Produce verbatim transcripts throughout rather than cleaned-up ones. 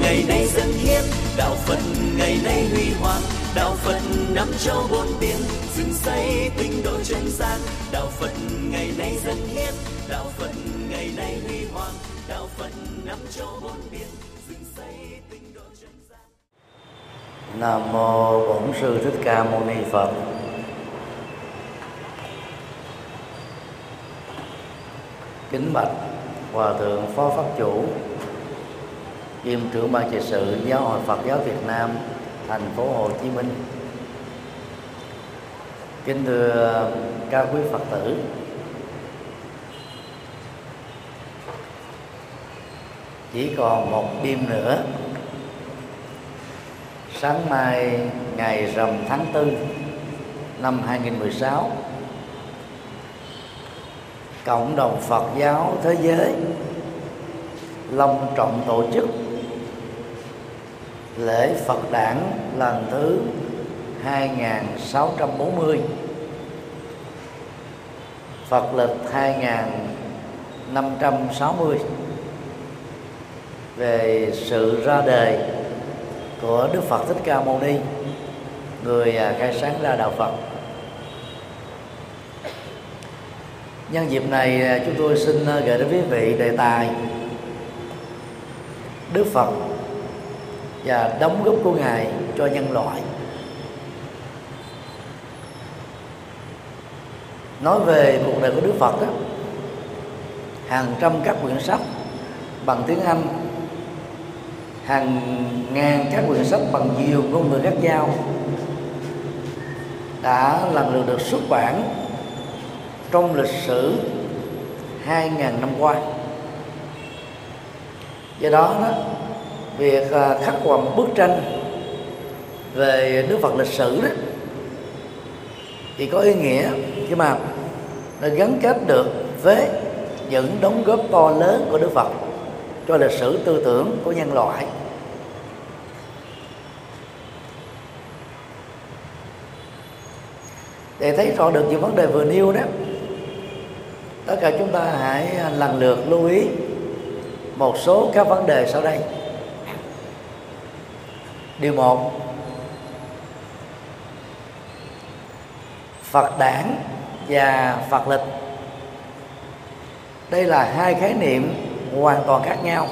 ngày nay dân hiến, đạo Phật ngày nay huy hoàng, đạo Phật năm châu bốn biển, dựng xây tinh độ chân gian, đạo Phật ngày nay dân hiến, đạo Phật ngày nay huy hoàng, đạo Phật năm châu bốn biển, dựng xây tinh độ chân gian. Nam mô Bổn Sư Thích Ca Mâu Ni Phật. Kính bạch Hòa thượng Phó Pháp chủ, kiêm trưởng ban trị sự Giáo hội Phật giáo Việt Nam thành phố Hồ Chí Minh. Kính thưa các quý Phật tử, chỉ còn một đêm nữa, sáng mai ngày rằm tháng tư năm hai nghìn mười sáu, cộng đồng Phật giáo thế giới long trọng tổ chức lễ Phật đản lần thứ hai nghìn sáu trăm bốn mươi, Phật lịch hai nghìn năm trăm sáu mươi, về sự ra đời của Đức Phật Thích Ca Mâu Ni, người khai sáng ra đạo Phật. Nhân dịp này, chúng tôi xin gửi đến quý vị đề tài Đức Phật và đóng góp của Ngài cho nhân loại. Nói về cuộc đời của Đức Phật đó, hàng trăm các quyển sách bằng tiếng Anh, hàng ngàn các quyển sách bằng nhiều ngôn ngữ khác nhau đã lần lượt được xuất bản trong lịch sử hai nghìn năm qua. Do đó, đó việc khắc họa một bức tranh về Đức Phật lịch sử đó thì có ý nghĩa, nhưng mà nó gắn kết được với những đóng góp to lớn của Đức Phật cho lịch sử tư tưởng của nhân loại. Để thấy rõ được những vấn đề vừa nêu đó, tất cả chúng ta hãy lần lượt lưu ý một số các vấn đề sau đây. Điều một, Phật đản và Phật lịch. Đây là hai khái niệm hoàn toàn khác nhau,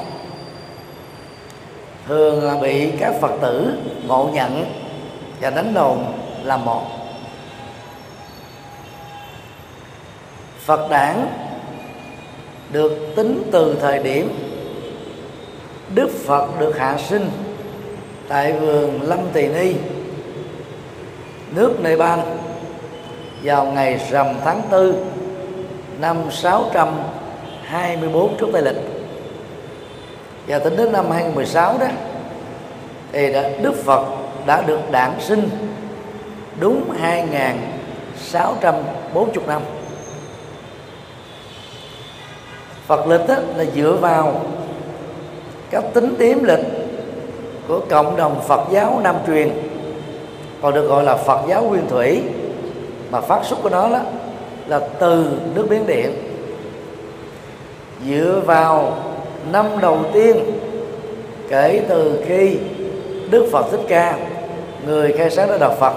thường là bị các Phật tử ngộ nhận và đánh đồng là một. Phật đản được tính từ thời điểm Đức Phật được hạ sinh tại vườn Lâm Tỳ Ni, nước Nepal, vào ngày rằm tháng tư năm sáu trăm hai mươi bốn trước Tây Lịch. Và tính đến năm hai nghìn mười sáu đó thì đã, Đức Phật đã được đản sinh đúng hai nghìn sáu trăm bốn mươi năm. Phật lịch đó là dựa vào các tính điểm lịch của cộng đồng Phật giáo Nam truyền, còn được gọi là Phật giáo Nguyên Thủy, mà phát xuất của nó đó là từ nước Miến Điện, dựa vào năm đầu tiên kể từ khi Đức Phật Thích Ca, người khai sáng ra đạo Phật,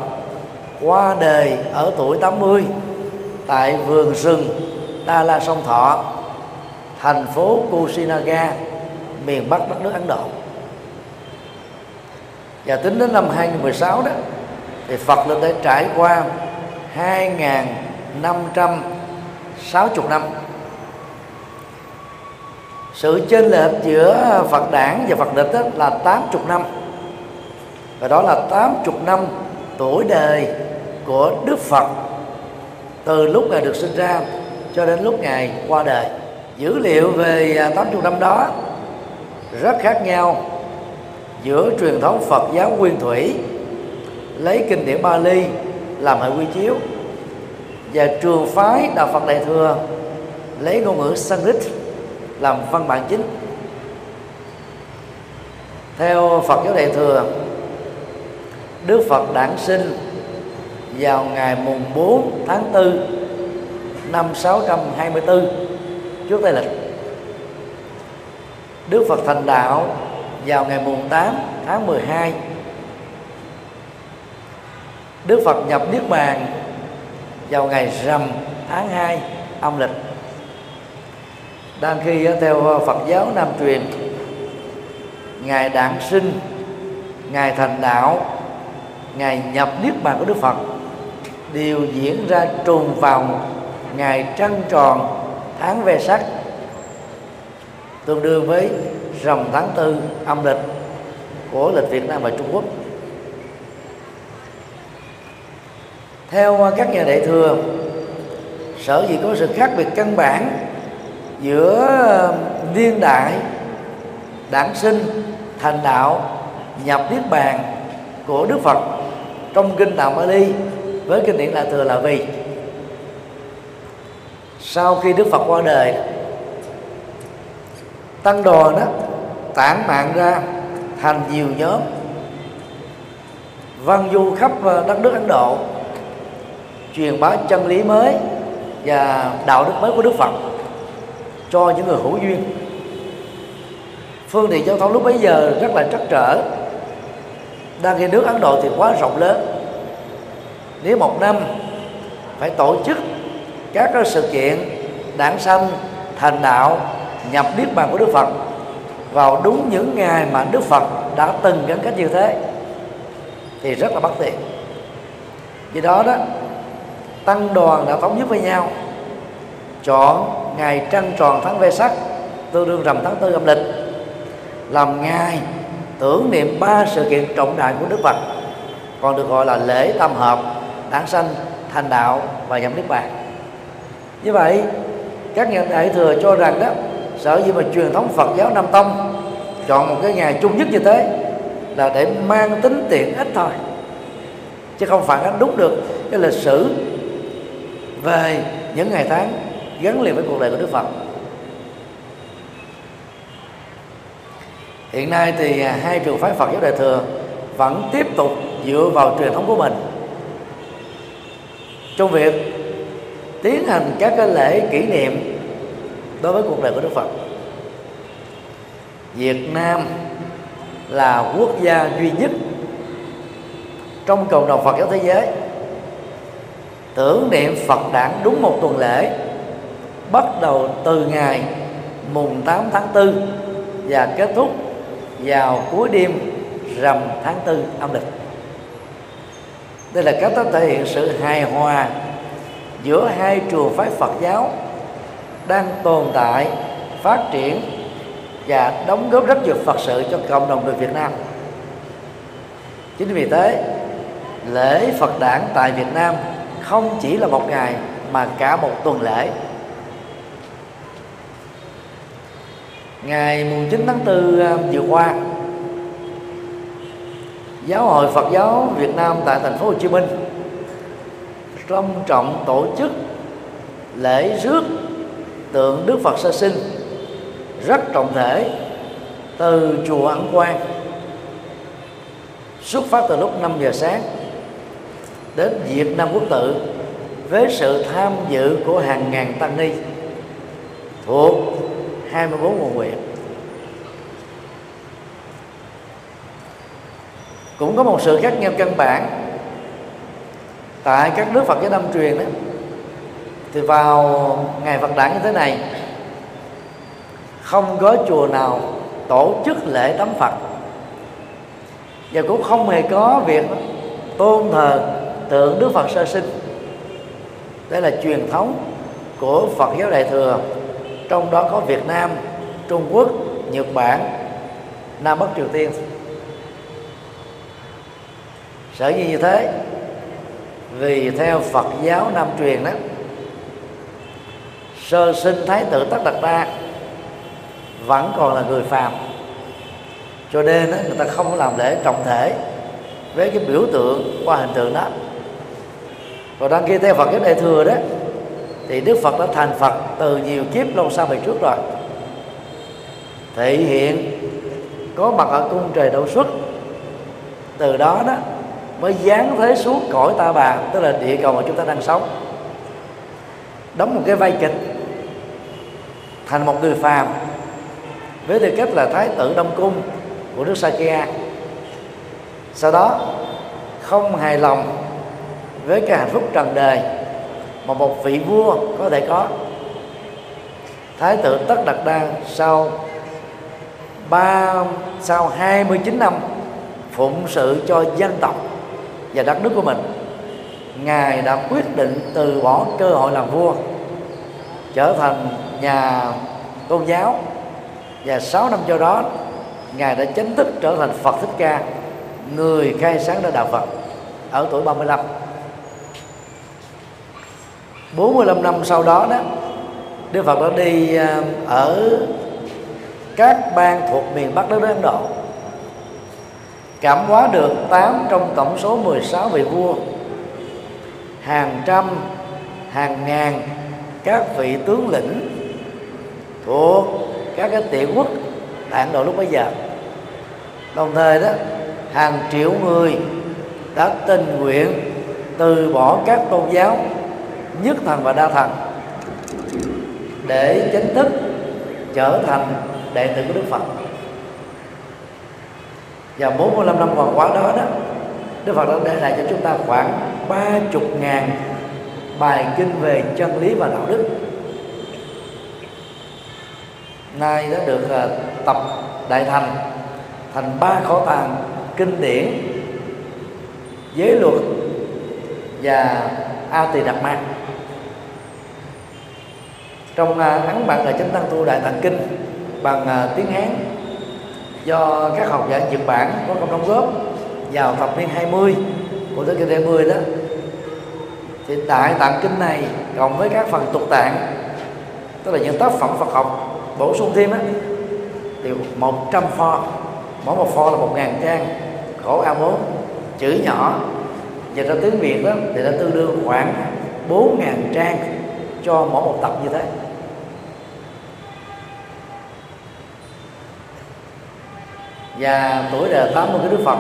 qua đời ở tuổi tám mươi tại vườn rừng Ta La Song Thọ, thành phố Kushinagar, miền Bắc đất nước Ấn Độ. Và tính đến năm hai nghìn mười sáu đó thì Phật lịch đã trải qua hai nghìn năm trăm sáu mươi năm. Sự chênh lệch giữa Phật đản và Phật lịch đó là tám mươi năm, và đó là tám mươi năm tuổi đời của Đức Phật, từ lúc Ngài được sinh ra cho đến lúc Ngài qua đời. Dữ liệu về tám mươi năm đó rất khác nhau giữa truyền thống Phật giáo Nguyên Thủy lấy kinh điển Pali làm hệ quy chiếu, và trường phái Đạo Phật Đại Thừa lấy ngôn ngữ Sanskrit làm văn bản chính. Theo Phật giáo Đại Thừa, Đức Phật đản sinh vào ngày mùng bốn tháng tư năm sáu trăm hai mươi tư trước Tây Lịch. Đức Phật thành đạo vào ngày mùng tám tháng mười hai, Đức Phật nhập niết bàn vào ngày rằm tháng hai âm lịch. Đang khi theo Phật giáo Nam truyền, ngày đản sinh, ngày thành đạo, ngày nhập niết bàn của Đức Phật đều diễn ra trùng vào ngày trăng tròn tháng Vesak, tương đương với rằm tháng tư âm lịch của lịch Việt Nam và Trung Quốc. Theo các nhà Đại thừa, sở dĩ có sự khác biệt căn bản giữa niên đại đản sinh, thành đạo, nhập niết bàn của Đức Phật trong kinh Tạng Pali với kinh điển Đại thừa là vì sau khi Đức Phật qua đời, tăng đồ đó tản mạn ra thành nhiều nhóm, văn du khắp đất nước Ấn Độ, truyền bá chân lý mới và đạo đức mới của Đức Phật cho những người hữu duyên. Phương tiện giao thông lúc bấy giờ rất là trắc trở, đang khi nước Ấn Độ thì quá rộng lớn. Nếu một năm phải tổ chức các sự kiện đản sanh, thành đạo, nhập niết bàn của Đức Phật vào đúng những ngày mà Đức Phật đã từng gắn kết như thế thì rất là bất tiện. Vì đó đó, tăng đoàn đã thống nhất với nhau chọn ngày trăng tròn tháng Vesak, tương đương rằm tháng tư âm lịch, làm ngày tưởng niệm ba sự kiện trọng đại của Đức Phật, còn được gọi là lễ tam hợp đản sanh, thành đạo và nhập niết bàn. Như vậy, các nhà Đại thừa cho rằng đó, sở dĩ mà truyền thống Phật giáo Nam Tông chọn một cái ngày chung nhất như thế là để mang tính tiện ích thôi, chứ không phản ánh đúng được cái lịch sử về những ngày tháng gắn liền với cuộc đời của Đức Phật. Hiện nay thì hai trường phái Phật giáo Đại thừa vẫn tiếp tục dựa vào truyền thống của mình trong việc tiến hành các cái lễ kỷ niệm đối với cuộc đời của Đức Phật. Việt Nam là quốc gia duy nhất trong cộng đồng Phật giáo thế giới tưởng niệm Phật đản đúng một tuần lễ, bắt đầu từ ngày mùng tám tháng tư và kết thúc vào cuối đêm rằm tháng tư âm lịch. Đây là cách thể hiện sự hài hòa giữa hai trường phái Phật giáo đang tồn tại, phát triển và đóng góp rất nhiều Phật sự cho cộng đồng người Việt Nam. Chính vì thế, lễ Phật đản tại Việt Nam không chỉ là một ngày mà cả một tuần lễ. Ngày mùng chín tháng tư vừa qua, Giáo hội Phật giáo Việt Nam tại thành phố Hồ Chí Minh long trọng tổ chức lễ rước tượng Đức Phật sơ sinh rất trọng thể từ chùa Ấn Quang, xuất phát từ lúc năm giờ sáng đến Việt Nam Quốc Tự với sự tham dự của hàng ngàn tăng ni thuộc hai mươi bốn quận huyện. Cũng có một sự khác nhau căn bản tại các nước Phật giáo Nam truyền đó, thì vào ngày Phật đản như thế này không có chùa nào tổ chức lễ tắm Phật, và cũng không hề có việc tôn thờ tượng Đức Phật sơ sinh. Đây là truyền thống của Phật giáo Đại thừa, trong đó có Việt Nam, Trung Quốc, Nhật Bản, Nam Bắc Triều Tiên. Sở dĩ như thế vì theo Phật giáo Nam truyền đó, sơ sinh Thái tử Tất Đạt Đa vẫn còn là người phàm, cho nên đó, người ta không có làm lễ trọng thể với cái biểu tượng qua hình tượng đó. Còn đang kia theo Phật giáo Đại thừa đó, thì Đức Phật đã thành Phật từ nhiều kiếp lâu sau về trước rồi, thể hiện có mặt ở cung trời Đậu Xuất, từ đó đó mới giáng thế xuống cõi Ta Bà, tức là địa cầu mà chúng ta đang sống, đóng một cái vai kịch thành một người phàm với tư cách là Thái tử Đông Cung của nước Sakya. Sau đó không hài lòng với cái hạnh phúc trần đời mà một vị vua có thể có, Thái tử Tất Đạt Đa sau ba sau hai mươi chín năm phụng sự cho dân tộc và đất nước của mình, ngài đã quyết định từ bỏ cơ hội làm vua, trở thành nhà tôn giáo, và sáu năm sau đó ngài đã chính thức trở thành Phật Thích Ca, người khai sáng ra đạo Phật ở tuổi ba mươi lăm. bốn mươi lăm năm sau đó đó, Đức Phật đã đi ở các bang thuộc miền Bắc đất nước Ấn Độ, cảm hóa được tám trong tổng số mười sáu vị vua, hàng trăm, hàng ngàn các vị tướng lĩnh thuộc các cái tiểu quốc Ấn Độ lúc bấy giờ. Đồng thời đó, hàng triệu người đã tình nguyện từ bỏ các tôn giáo nhất thần và đa thần để chính thức trở thành đệ tử của Đức Phật. Và bốn mươi lăm năm còn quá đó đó, Đức Phật đã để lại cho chúng ta khoảng ba mươi nghìn bài kinh về chân lý và đạo đức, nay đã được tập đại thành thành ba kho tàng kinh điển, giới luật và A Tỳ Đặc Mạng. Trong ấn bản là chánh tăng tu Đại Tạng Kinh bằng tiếng Hán do các học giả Nhật Bản có công đóng góp vào thập niên hai mươi của thế kỷ hai mươi đó, thì Đại Tạng Kinh này cộng với các phần tục tạng, tức là những tác phẩm Phật học bổ sung thêm á, thì một trăm pho, mỗi một pho là một nghìn trang, khổ a bốn, chữ nhỏ. Và ra tiếng Việt đó thì đã tương đương khoảng bốn nghìn trang cho mỗi một tập như thế. Và tuổi đời tám mươi của Đức Phật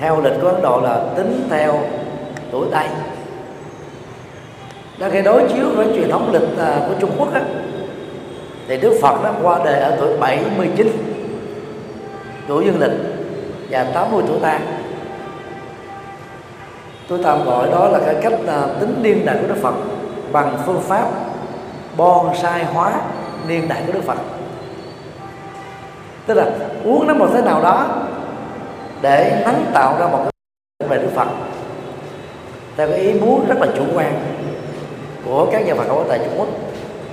theo lịch của Ấn Độ là tính theo tuổi Tây. Đã khi đối chiếu với truyền thống lịch của Trung Quốc đó, thì Đức Phật đã qua đời ở tuổi bảy mươi chín tuổi dương lịch và tám mươi tuổi ta. Tôi tạm gọi đó là cái cách tính niên đại của Đức Phật bằng phương pháp bonsai hóa niên đại của Đức Phật, tức là uống nó một thế nào đó để nắng tạo ra một cái về Đức Phật theo cái ý muốn rất là chủ quan của các nhà Phật học tại Trung Quốc,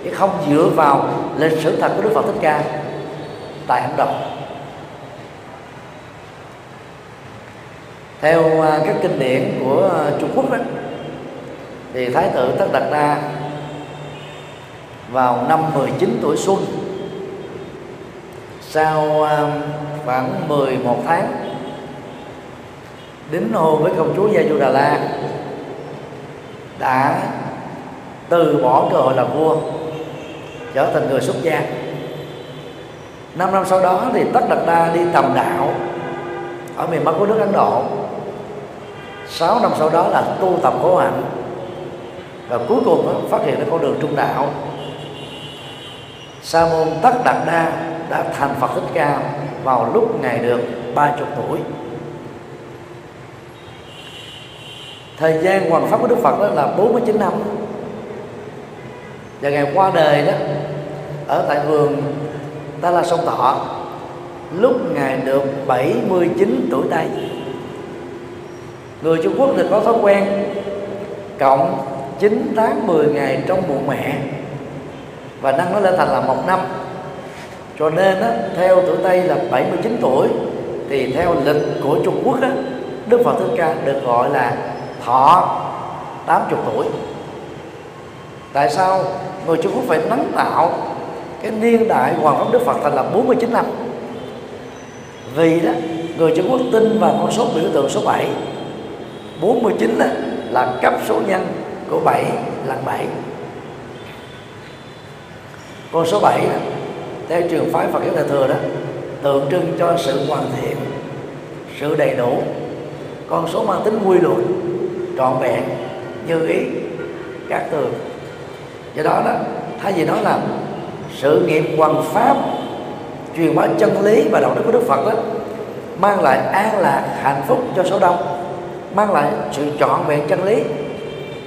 chứ không dựa vào lịch sử thật của Đức Phật Thích Ca tại Ấn Độ. Theo các kinh điển của Trung Quốc đó, thì Thái tử Tất Đạt Đa vào năm mười chín tuổi xuân, sau khoảng mười một tháng đính hôn với công chúa Gia Du Đà La, đã từ bỏ cơ hội làm vua, trở thành người xuất gia. Năm năm sau đó thì Tất Đạt Đa đi tầm đạo ở miền Bắc của nước Ấn Độ. Sáu năm sau đó là tu tập khổ hạnh, và cuối cùng đó, phát hiện ra con đường trung đạo. Sa môn Tất Đạt Đa đã thành Phật Thích Ca vào lúc ngài được ba mươi tuổi. Thời gian hoằng pháp của Đức Phật đó là bốn mươi chín năm, và ngày qua đời đó ở tại vườn Ta La Song Thọ lúc ngài được bảy mươi chín tuổi Tây. Người Trung Quốc thì có thói quen cộng chín tháng mười ngày trong bụng mẹ và nâng nó lên thành là một năm, cho nên đó, theo tuổi Tây là bảy mươi chín tuổi, thì theo lịch của Trung Quốc đó, Đức Phật Thích Ca được gọi là thọ tám mươi tuổi. Tại sao người Trung Quốc phải nắng tạo cái niên đại hoàn pháp Đức Phật thành là bốn mươi chín năm? Vì đó, người Trung Quốc tin vào con số biểu tượng số bảy. bốn mươi chín đó là cấp số nhân của bảy là bảy. Con số bảy đó, theo trường phái Phật giáo Đại Thừa đó, tượng trưng cho sự hoàn thiện, sự đầy đủ. Con số mang tính quy luật, trọn vẹn, như ý, các tường. Do đó đó, thay vì nói là sự nghiệp hoằng pháp truyền bá chân lý và đạo đức của Đức Phật đó, mang lại an lạc hạnh phúc cho số đông, mang lại sự trọn vẹn chân lý,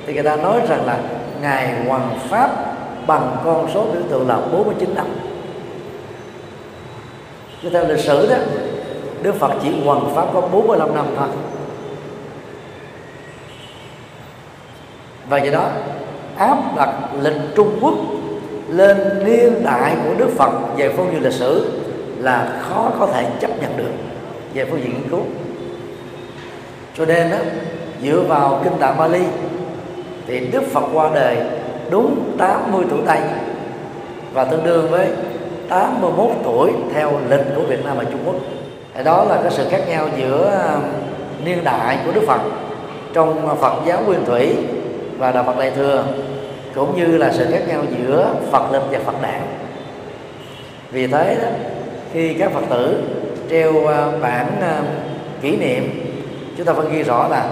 thì người ta nói rằng là Ngài hoằng pháp bằng con số biểu tượng là bốn mươi chín năm. Theo lịch sử đó, Đức Phật chỉ hoằng pháp có bốn mươi lăm năm thôi. Và vậy đó áp đặt lịch Trung Quốc lên niên đại của Đức Phật về phương diện lịch sử là khó có thể chấp nhận được về phương diện nghiên cứu. Cho nên đó, dựa vào Kinh Tạng Pali thì Đức Phật qua đời đúng tám mươi tuổi Tây và tương đương với tám mươi mốt tuổi theo lịch của Việt Nam và Trung Quốc. Đó là cái sự khác nhau giữa niên đại của Đức Phật trong Phật giáo Nguyên Thủy và Đạo Phật Đại Thừa, cũng như là sự khác nhau giữa Phật lịch và Phật đạo. Vì thế đó, khi các Phật tử treo bản kỷ niệm, chúng ta phải ghi rõ là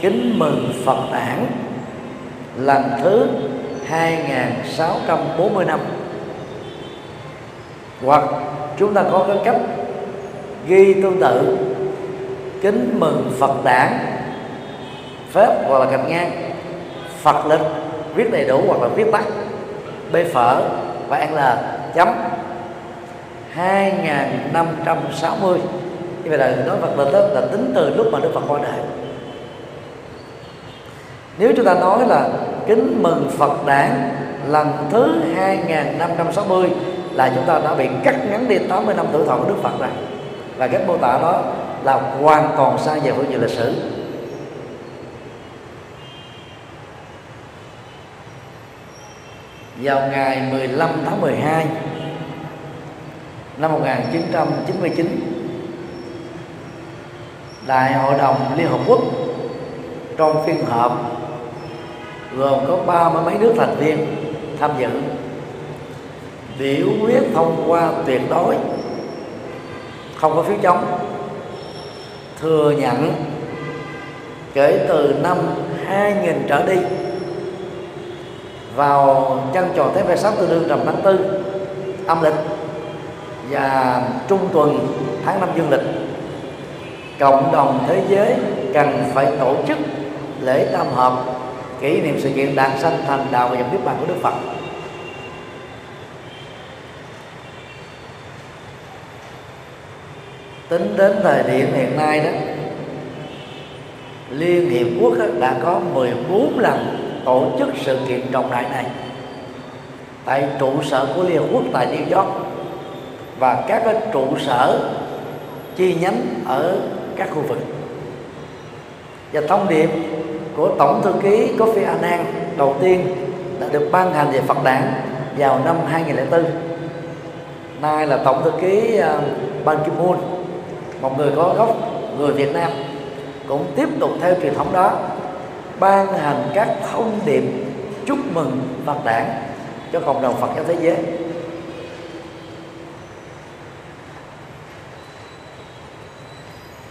kính mừng Phật đản lần thứ hai nghìn sáu trăm bốn mươi năm, hoặc chúng ta có cái cách ghi tương tự kính mừng Phật đản phép hoặc là cạnh ngang Phật lịch viết đầy đủ hoặc là viết tắt bê phở và an là chấm hai nghìn năm trăm sáu mươi. Như vậy là nói Phật lịch đó là tính từ lúc mà Đức Phật qua đời. Nếu chúng ta nói là kính mừng Phật đản lần thứ hai nghìn năm trăm sáu mươi là chúng ta đã bị cắt ngắn đi tám mươi năm tuổi thọ của Đức Phật rồi, và các mô tả đó là hoàn toàn sai về phương diện lịch sử. Vào ngày mười lăm tháng mười hai năm một nghìn chín trăm chín mươi chín, Đại hội đồng Liên Hợp Quốc trong phiên họp gồm có ba mươi mấy nước thành viên tham dự biểu quyết thông qua tuyệt đối, không có phiếu chống, thừa nhận kể từ năm hai nghìn trở đi vào trăng tròn Tết Vesak tương đương rằm tháng tư âm lịch và trung tuần tháng năm dương lịch, cộng đồng thế giới cần phải tổ chức lễ tam hợp kỷ niệm sự kiện đản sanh thành đạo và nhập niết bàn của Đức Phật. Tính đến thời điểm hiện nay đó, Liên Hiệp Quốc đã có mười bốn lần tổ chức sự kiện trọng đại này tại trụ sở của Liên Hợp Quốc tại New York và các cái trụ sở chi nhánh ở các khu vực. Và thông điệp của Tổng thư ký Kofi Annan đầu tiên đã được ban hành về Phật đản vào năm hai nghìn không trăm lẻ tư. Nay là Tổng thư ký Ban Ki-moon, một người có gốc người Việt Nam, cũng tiếp tục theo truyền thống đó ban hành các thông điệp chúc mừng Phật đản cho cộng đồng Phật giáo thế giới.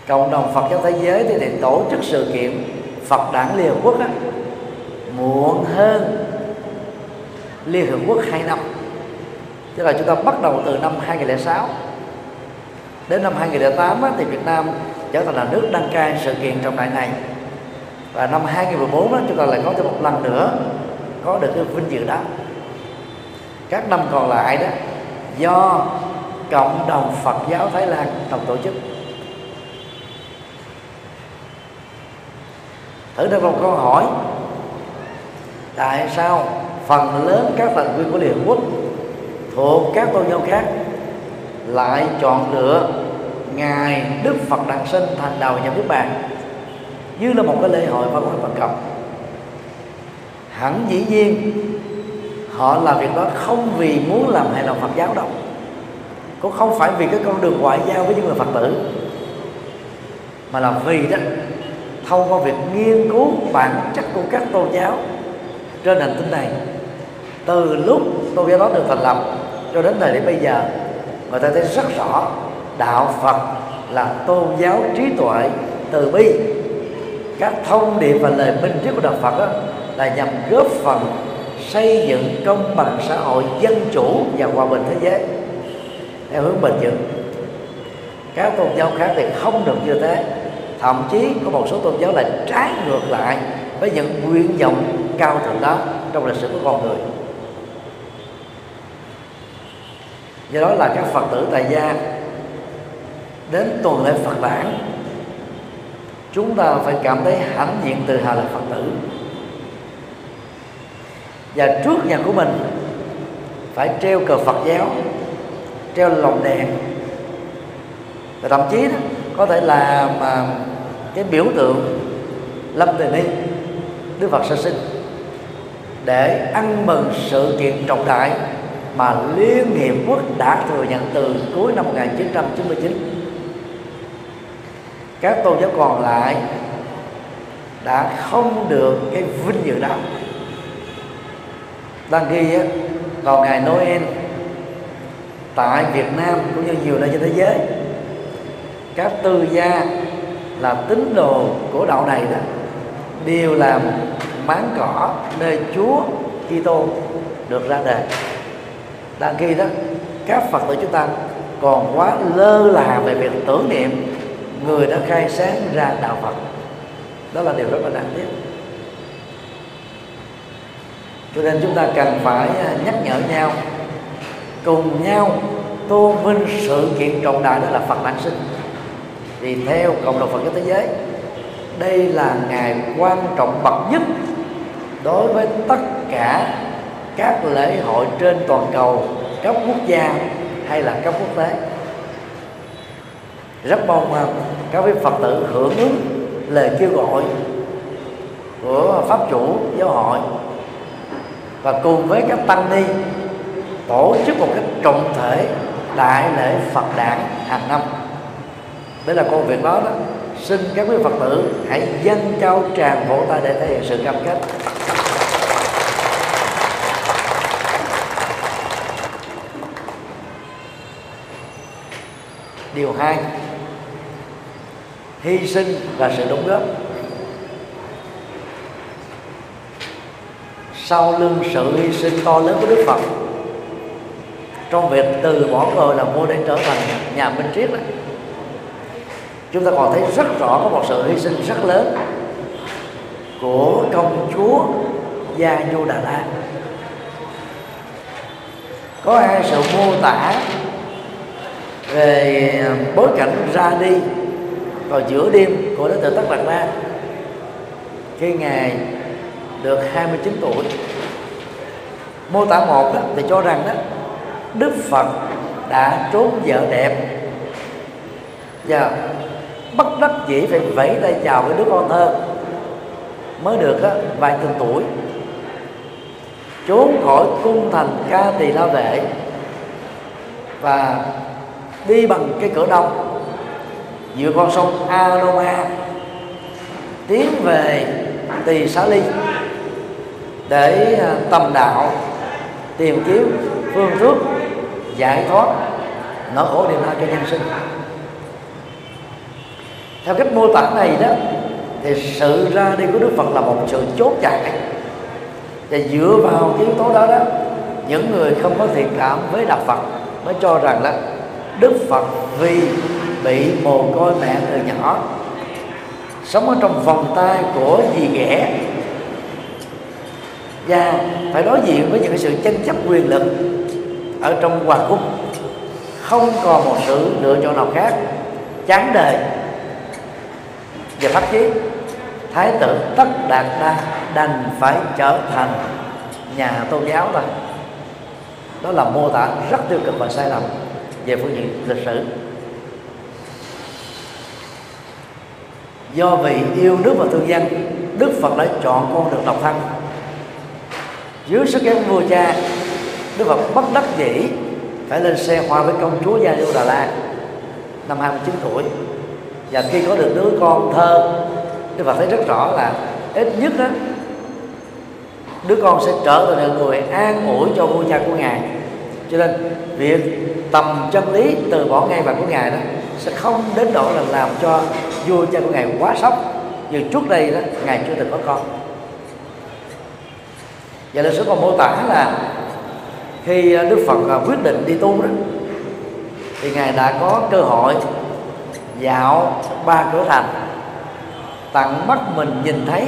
Cộng đồng Phật giáo thế giới thì để tổ chức sự kiện Phật đản Liên Hợp Quốc á, muộn hơn Liên Hợp Quốc hai năm. Tức là chúng ta bắt đầu từ năm hai nghìn không trăm lẻ sáu đến năm hai nghìn không trăm lẻ tám á, thì Việt Nam trở thành là nước đăng cai sự kiện trọng đại này. Và năm hai nghìn không trăm mười bốn đó, chúng ta lại có thêm một lần nữa có được cái vinh dự đó. Các năm còn lại đó do cộng đồng Phật giáo Thái Lan đồng tổ chức. Thử đặt một câu hỏi: tại sao phần lớn các thành viên của Liên Hợp Quốc thuộc các tôn giáo khác lại chọn lựa ngày Đức Phật đản sinh thành đạo nhập niết bàn như là một cái lễ hội văn hóa toàn cầu? Hẳn dĩ nhiên họ làm việc đó không vì muốn làm hài lòng Phật giáo đâu, cũng không phải vì cái con đường ngoại giao với những người Phật tử, mà là vì đó thông qua việc nghiên cứu bản chất của các tôn giáo trên hành tinh này, từ lúc tôn giáo đó được thành lập cho đến thời điểm bây giờ, người ta thấy rất rõ đạo Phật là tôn giáo trí tuệ từ bi. Các thông điệp và lời minh triết của đạo Phật đó là nhằm góp phần xây dựng công bằng xã hội, dân chủ và hòa bình thế giới theo hướng bền vững. Các tôn giáo khác thì không được như thế. Thậm chí có một số tôn giáo là trái ngược lại với những nguyện vọng cao thượng đó trong lịch sử của con người. Do đó là các Phật tử tại gia đến tuần lễ Phật đản, chúng ta phải cảm thấy hãnh diện tự hào là Phật tử, và trước nhà của mình phải treo cờ Phật giáo, treo lồng đèn, và thậm chí đó, có thể là mà cái biểu tượng Lâm Tỳ Ni Đức Phật sơ sinh, để ăn mừng sự kiện trọng đại mà Liên Hiệp Quốc đã thừa nhận từ cuối năm một nghìn chín trăm chín mươi chín. Các tôn giáo còn lại đã không được cái vinh dự đó. Đang ghi á, vào ngày Noel tại Việt Nam cũng như nhiều nơi trên thế giới, các tư gia là tín đồ của đạo này đó đều làm máng cỏ nơi Chúa Kitô được ra đời. Đang ghi đó, các Phật tử chúng ta còn quá lơ là về việc tưởng niệm người đã khai sáng ra đạo Phật. Đó là điều rất là đáng tiếc. Cho nên chúng ta cần phải nhắc nhở nhau, cùng nhau tôn vinh sự kiện trọng đại đó là Phật đản sinh. Vì theo cộng đồng Phật giáo thế giới, đây là ngày quan trọng bậc nhất đối với tất cả các lễ hội trên toàn cầu, cấp quốc gia hay là cấp quốc tế. Rất mong các vị Phật tử hưởng ứng lời kêu gọi của Pháp chủ giáo hội, và cùng với các tăng ni tổ chức một cách trọng thể đại lễ Phật đản hàng năm. Đấy là công việc đó, đó. Xin các quý Phật tử hãy dâng trao tràng vỗ tay để thể hiện sự cam kết. Điều hai, hy sinh và sự đóng góp. Sau lưng sự hy sinh to lớn của Đức Phật trong việc từ bỏ người là vua để trở thành nhà minh triết đó, chúng ta còn thấy rất rõ có một sự hy sinh rất lớn của công chúa Gia Du Đà La. Có hai sự mô tả về bối cảnh ra đi vào giữa đêm của Đức Từ Tất Đạt Đa khi ngài được hai mươi chín tuổi. Mô tả một đó, thì cho rằng đó, Đức Phật đã trốn vợ đẹp và bất đắc dĩ phải vẫy tay chào với đứa con thơ mới được đó, vài chục tuổi, trốn khỏi cung thành Ca Tỳ La Vệ và đi bằng cái cửa đông giữa con sông A Lô A tiến về Tỳ Xá Ly để tầm đạo, tìm kiếm phương thuốc giải thoát nỗi khổ niềm đau cho nhân sinh. Theo cách mô tả này đó, thì sự ra đi của Đức Phật là một sự chốt chặn, và dựa vào yếu tố đó đó, những người không có thiện cảm với đạo Phật mới cho rằng là Đức Phật vì bị mồ côi mẹ từ nhỏ, sống ở trong vòng tay của dì ghẻ, và phải đối diện với những sự tranh chấp quyền lực ở trong hoàng cung, không còn một sự lựa chọn nào khác, chán đời và thậm chí Thái tử Tất Đạt Đa đành phải trở thành nhà tôn giáo thôi. Đó là mô tả rất tiêu cực và sai lầm về phương diện lịch sử. Do vì yêu nước và thương dân, Đức Phật đã chọn con đường độc thân. Dưới sức ép vua cha, Đức Phật bất đắc dĩ phải lên xe hoa với công chúa Gia Du Đà La năm hai mươi chín tuổi. Và khi có được đứa con thơ, Đức Phật thấy rất rõ là ít nhất đó, đứa con sẽ trở thành người an ủi cho vua cha của ngài. Cho nên việc tầm chân lý từ bỏ ngay vàng của ngài đó sẽ không đến độ là làm cho vua cha của ngài quá sốc, như trước đây đó ngài chưa từng có con. Và lịch sử còn mô tả là khi Đức Phật quyết định đi tu đó, thì ngài đã có cơ hội dạo ba cửa thành, tận mắt mình nhìn thấy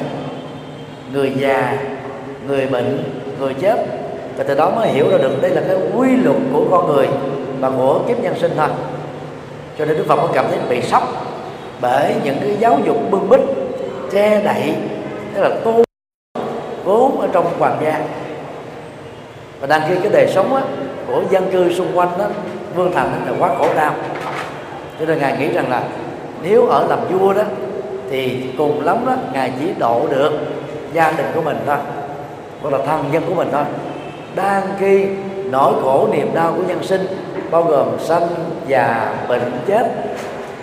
người già, người bệnh, người chết, và từ đó mới hiểu ra được đây là cái quy luật của con người và của kiếp nhân sinh thôi. Cho nên Đức Phật mới cảm thấy bị sốc bởi những cái giáo dục bưng bít, che đậy, tức là tu vốn ở trong hoàng gia. Và đang khi cái đời sống á, của dân cư xung quanh đó, Vương Thành đó là quá khổ đau, cho nên Ngài nghĩ rằng là nếu ở làm vua đó thì cùng lắm đó Ngài chỉ độ được gia đình của mình thôi, hoặc là thân nhân của mình thôi. Đang khi nỗi khổ niềm đau của nhân sinh bao gồm sanh, già, bệnh, chết,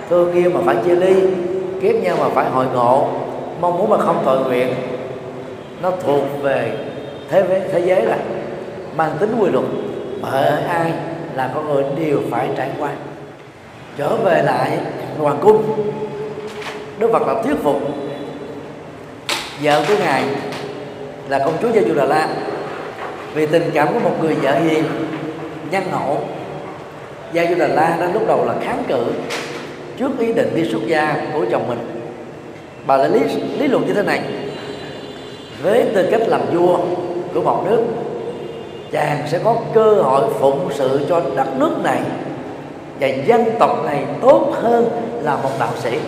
thương yêu mà phải chia ly, kiếp nhau mà phải hội ngộ, mong muốn mà không tội nguyện, nó thuộc về thế giới, thế giới là mang tính quy luật mà ai là con người đều phải trải qua. Trở về lại hoàng cung, Đức Phật là thuyết phục vợ của Ngài là công chúa Gia Du Đà La vì tình cảm của một người vợ hiền nhân hậu. Gia Du Đà La đã lúc đầu là kháng cự trước ý định đi xuất gia của chồng mình. Bà lại lý, lý luận như thế này: với tư cách làm vua của một nước, chàng sẽ có cơ hội phụng sự cho đất nước này và dân tộc này tốt hơn là một đạo sĩ.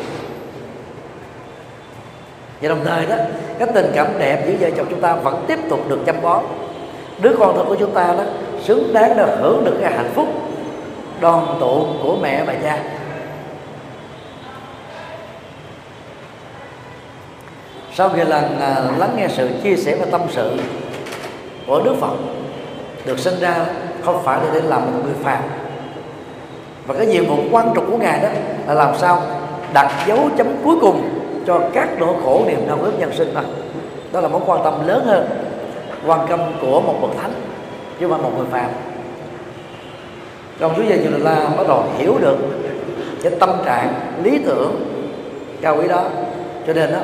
Và đồng thời đó, cái tình cảm đẹp giữa vợ chồng chúng ta vẫn tiếp tục được chăm bón. Đứa con thân của chúng ta đó xứng đáng là hưởng được cái hạnh phúc đoàn tụ của mẹ và cha. Sau khi lần lắng nghe sự chia sẻ và tâm sự của Đức Phật, được sinh ra không phải để làm một người phàm, và cái nhiệm vụ quan trọng của Ngài đó là làm sao đặt dấu chấm cuối cùng cho các nỗi khổ niềm đau ước nhân sinh. Đó đó là mối quan tâm lớn hơn, quan tâm của một bậc thánh chứ không phải một người phàm. Công chúa Gia Du Đà La bắt đầu hiểu được cái tâm trạng lý tưởng cao quý đó, cho nên đó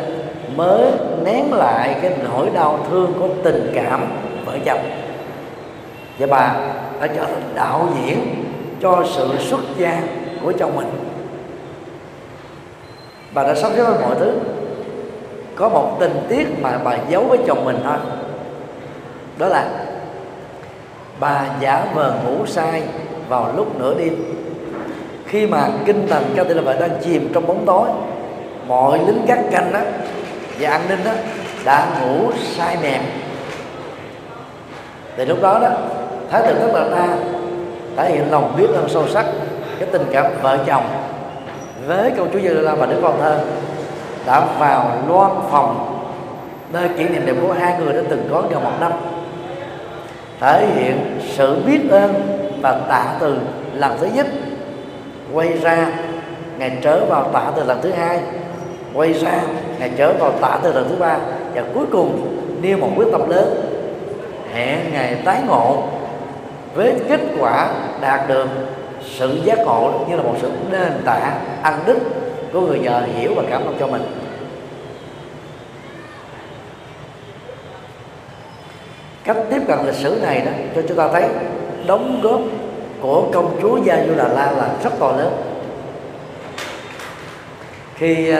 mới nén lại cái nỗi đau thương của tình cảm vợ chồng. Vậy bà đã trở thành đạo diễn cho sự xuất gia của chồng mình. Bà đã sắp xếp mọi thứ. Có một tình tiết mà bà giấu với chồng mình thôi, đó là bà giả vờ ngủ say vào lúc nửa đêm, khi mà kinh thành Ca Tỳ La Vệ đang chìm trong bóng tối. Mọi lính gác canh đó và an ninh đó đã ngủ say mềm. Thì lúc đó đó, Thái tử Tất Đạt Đa thể hiện lòng biết ơn sâu sắc cái tình cảm vợ chồng với công chúa Gia Du Đà La và đứa con thơ, đã vào loan phòng nơi kỷ niệm đẹp của hai người đã từng có gần một năm, thể hiện sự biết ơn và tạ từ lần thứ nhất. Quay ra, Ngài trở vào tạ từ lần thứ hai. Quay ra, Ngài trở vào tạ từ lần thứ ba. Và cuối cùng nêu một quyết tâm lớn, hẹn ngày tái ngộ với kết quả đạt được sự giác ngộ như là một sự nền tảng ăn đích của người vợ hiểu và cảm thông cho mình. Cách tiếp cận lịch sử này đó cho chúng ta thấy đóng góp của công chúa Gia Du Đà La là rất to lớn. Khi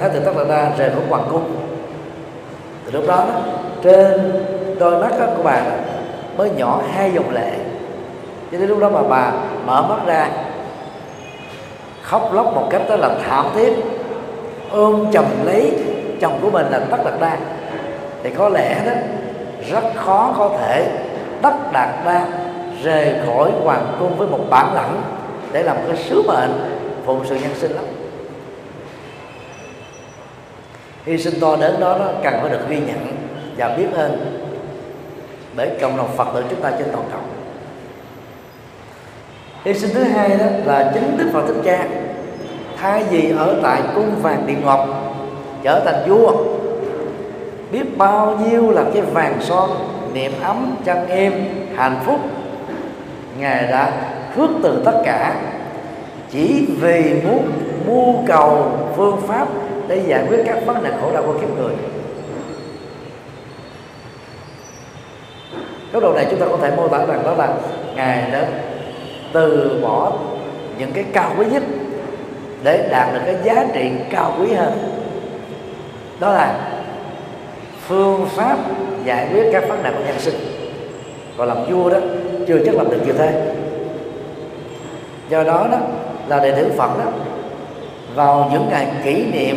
Thái tử Tất Đạt Đa rời khỏi hoàng cung, từ lúc đó, đó trên đôi mắt của bà mới nhỏ hai dòng lệ. Cho đến lúc đó mà bà mở mắt ra, khóc lóc một cách đó là thảm thiết, ôm chầm lấy chồng của mình là Tất Đạt Đa. Thì có lẽ đó rất khó có thể Tất Đạt Đa rời khỏi hoàng cung với một bản lãnh để làm cái sứ mệnh phụng sự nhân sinh lắm. Hy sinh to đến đó nó cần phải được ghi nhận và biết ơn bởi cộng đồng Phật tử chúng ta trên toàn cầu. Hy sinh thứ hai đó là chính Đức Phật Thích Ca, thay vì ở tại cung vàng điện ngọc trở thành vua, biết bao nhiêu là cái vàng son, niệm ấm, chăn êm, hạnh phúc, Ngài đã khước từ tất cả chỉ vì muốn mưu cầu phương pháp để giải quyết các vấn nạn khổ đau của kiếp người. Góc độ này chúng ta có thể mô tả rằng đó là Ngài đã từ bỏ những cái cao quý nhất để đạt được cái giá trị cao quý hơn. Đó là phương pháp giải quyết các vấn đề của nhân sinh. Còn làm vua đó chưa chắc làm được như thế. Do đó đó là đệ tử Phật đó, vào những ngày kỷ niệm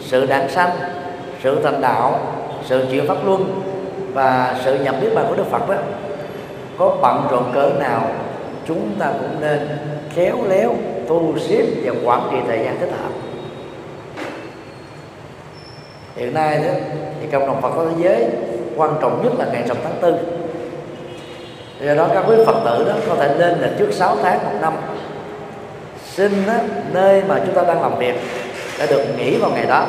sự đản sanh, sự thành đạo, sự chuyển pháp luân và sự nhập niết bàn của Đức Phật đó, có bận rộn cỡ nào chúng ta cũng nên khéo léo tu xếp và quản trị thời gian thích hợp. Hiện nay đó, thì cộng đồng Phật thế giới quan trọng nhất là ngày rằm tháng tư. Do đó các quý Phật tử đó có thể lên là trước sáu tháng một năm, xin đó, nơi mà chúng ta đang làm việc đã được nghỉ vào ngày đó.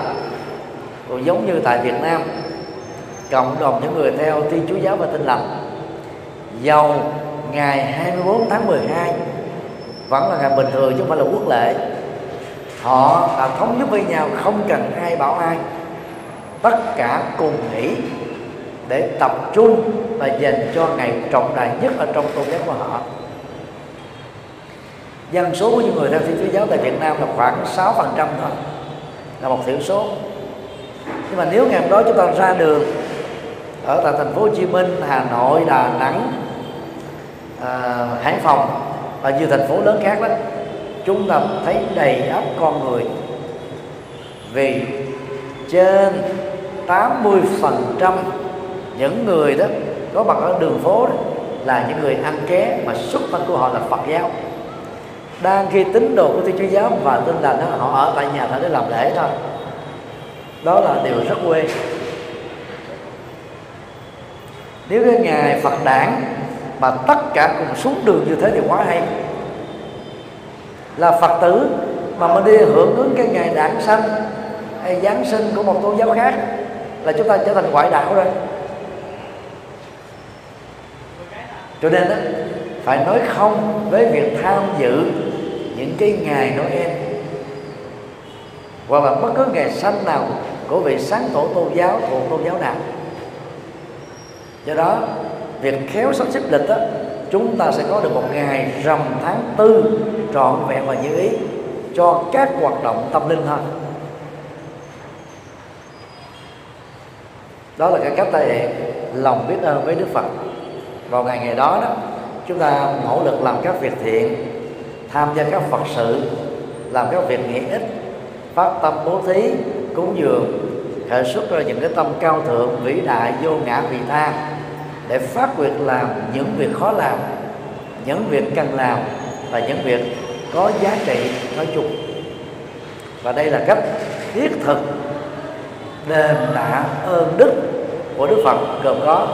Còn giống như tại Việt Nam, cộng đồng những người theo Thiên Chúa giáo và Tin lành, dầu ngày hai mươi bốn tháng mười hai vẫn là ngày bình thường chứ không phải là quốc lệ, họ đã thống nhất với nhau không cần ai bảo ai, tất cả cùng nghỉ để tập trung và dành cho ngày trọng đại nhất ở trong tôn giáo của họ. Dân số của những người theo Thiên Chúa giáo tại Việt Nam là khoảng sáu phần trăm thôi, là một thiểu số. Nhưng mà nếu ngày hôm đó chúng ta ra đường ở tại thành phố Hồ Chí Minh, Hà Nội, Đà Nẵng, à, Hải Phòng và nhiều thành phố lớn khác đó, chúng ta thấy đầy ắp con người. Vì trên tám mươi phần trăm những người đó có mặt ở đường phố đó là những người ăn ké mà xuất thân của họ là Phật giáo. Đang khi tín đồ của Thiên Chúa giáo và Tin lành họ ở tại nhà để làm lễ thôi. Đó là điều rất quê. Nếu cái ngày Phật đản mà tất cả cùng xuống đường như thế thì quá hay. Là Phật tử mà mình đi hưởng ứng cái ngày đản sanh hay Giáng sinh của một tôn giáo khác là chúng ta trở thành ngoại đạo rồi. Cho nên đó, phải nói không với việc tham dự những cái ngày Noel hoặc là bất cứ ngày sanh nào của vị sáng tổ tôn giáo thuộc tôn giáo nào. Do đó việc khéo sắp xếp lịch đó, chúng ta sẽ có được một ngày rằm tháng tư trọn vẹn và như ý cho các hoạt động tâm linh thôi. Đó là cái cách thể hiện lòng biết ơn với Đức Phật. Vào ngày ngày đó, đó chúng ta nỗ lực làm các việc thiện, tham gia các Phật sự, làm các việc nghĩa ích, phát tâm bố thí, cúng dường, khởi xuất ra những cái tâm cao thượng, vĩ đại, vô ngã vị tha để phát nguyện làm những việc khó làm, những việc cần làm và những việc có giá trị nói chung. Và đây là cách thiết thực đền đáp ơn đức của Đức Phật, gồm có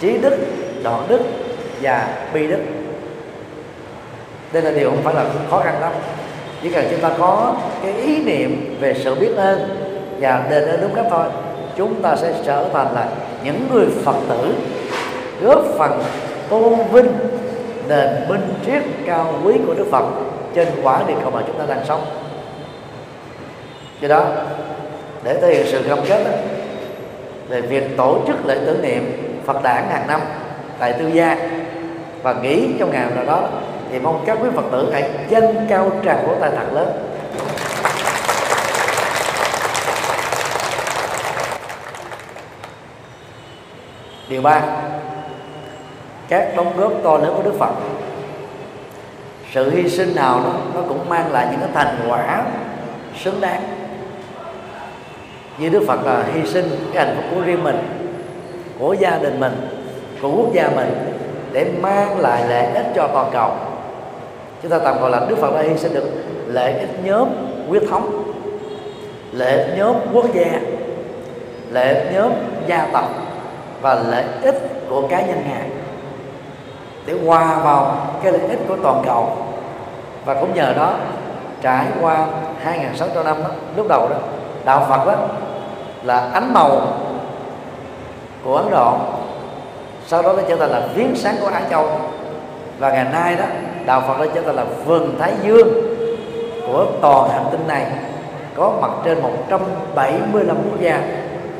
trí đức, đoạn đức và bi đức. Đây là điều không phải là khó khăn lắm, chỉ cần chúng ta có cái ý niệm về sự biết ơn và đền ơn đúng cách thôi, chúng ta sẽ trở thành là những người Phật tử góp phần tôn vinh nền minh triết cao quý của Đức Phật trên quả địa cầu mà chúng ta đang sống. Do đó, để thể hiện sự cam kết về việc tổ chức lễ tưởng niệm Phật đản hàng năm tại Tư Gia và nghỉ trong ngày nào đó, thì mong các quý Phật tử hãy dâng cao tràng vỗ tay thật lớn. Điều ba, các đóng góp to lớn của Đức Phật. Sự hy sinh nào đó, nó cũng mang lại những cái thành quả xứng đáng. Như Đức Phật là hy sinh cái hạnh phúc của riêng mình, của gia đình mình, của quốc gia mình để mang lại lợi ích cho toàn cầu. Chúng ta tạm gọi là Đức Phật đã hy sinh được lợi ích nhóm huyết thống, lợi ích nhóm quốc gia, lợi ích nhóm gia tộc và lợi ích của cá nhân ngài để hòa vào cái lợi ích của toàn cầu. Và cũng nhờ đó, trải qua hai nghìn sáu trăm năm đó, lúc đầu đó, đạo Phật đó là ánh màu của Ấn Độ, sau đó nó trở thành là viếng sáng của Á Châu, và ngày nay đó đạo Phật nó trở thành là vườn Thái Dương của toàn hành tinh này, có mặt trên một trăm bảy mươi lăm quốc gia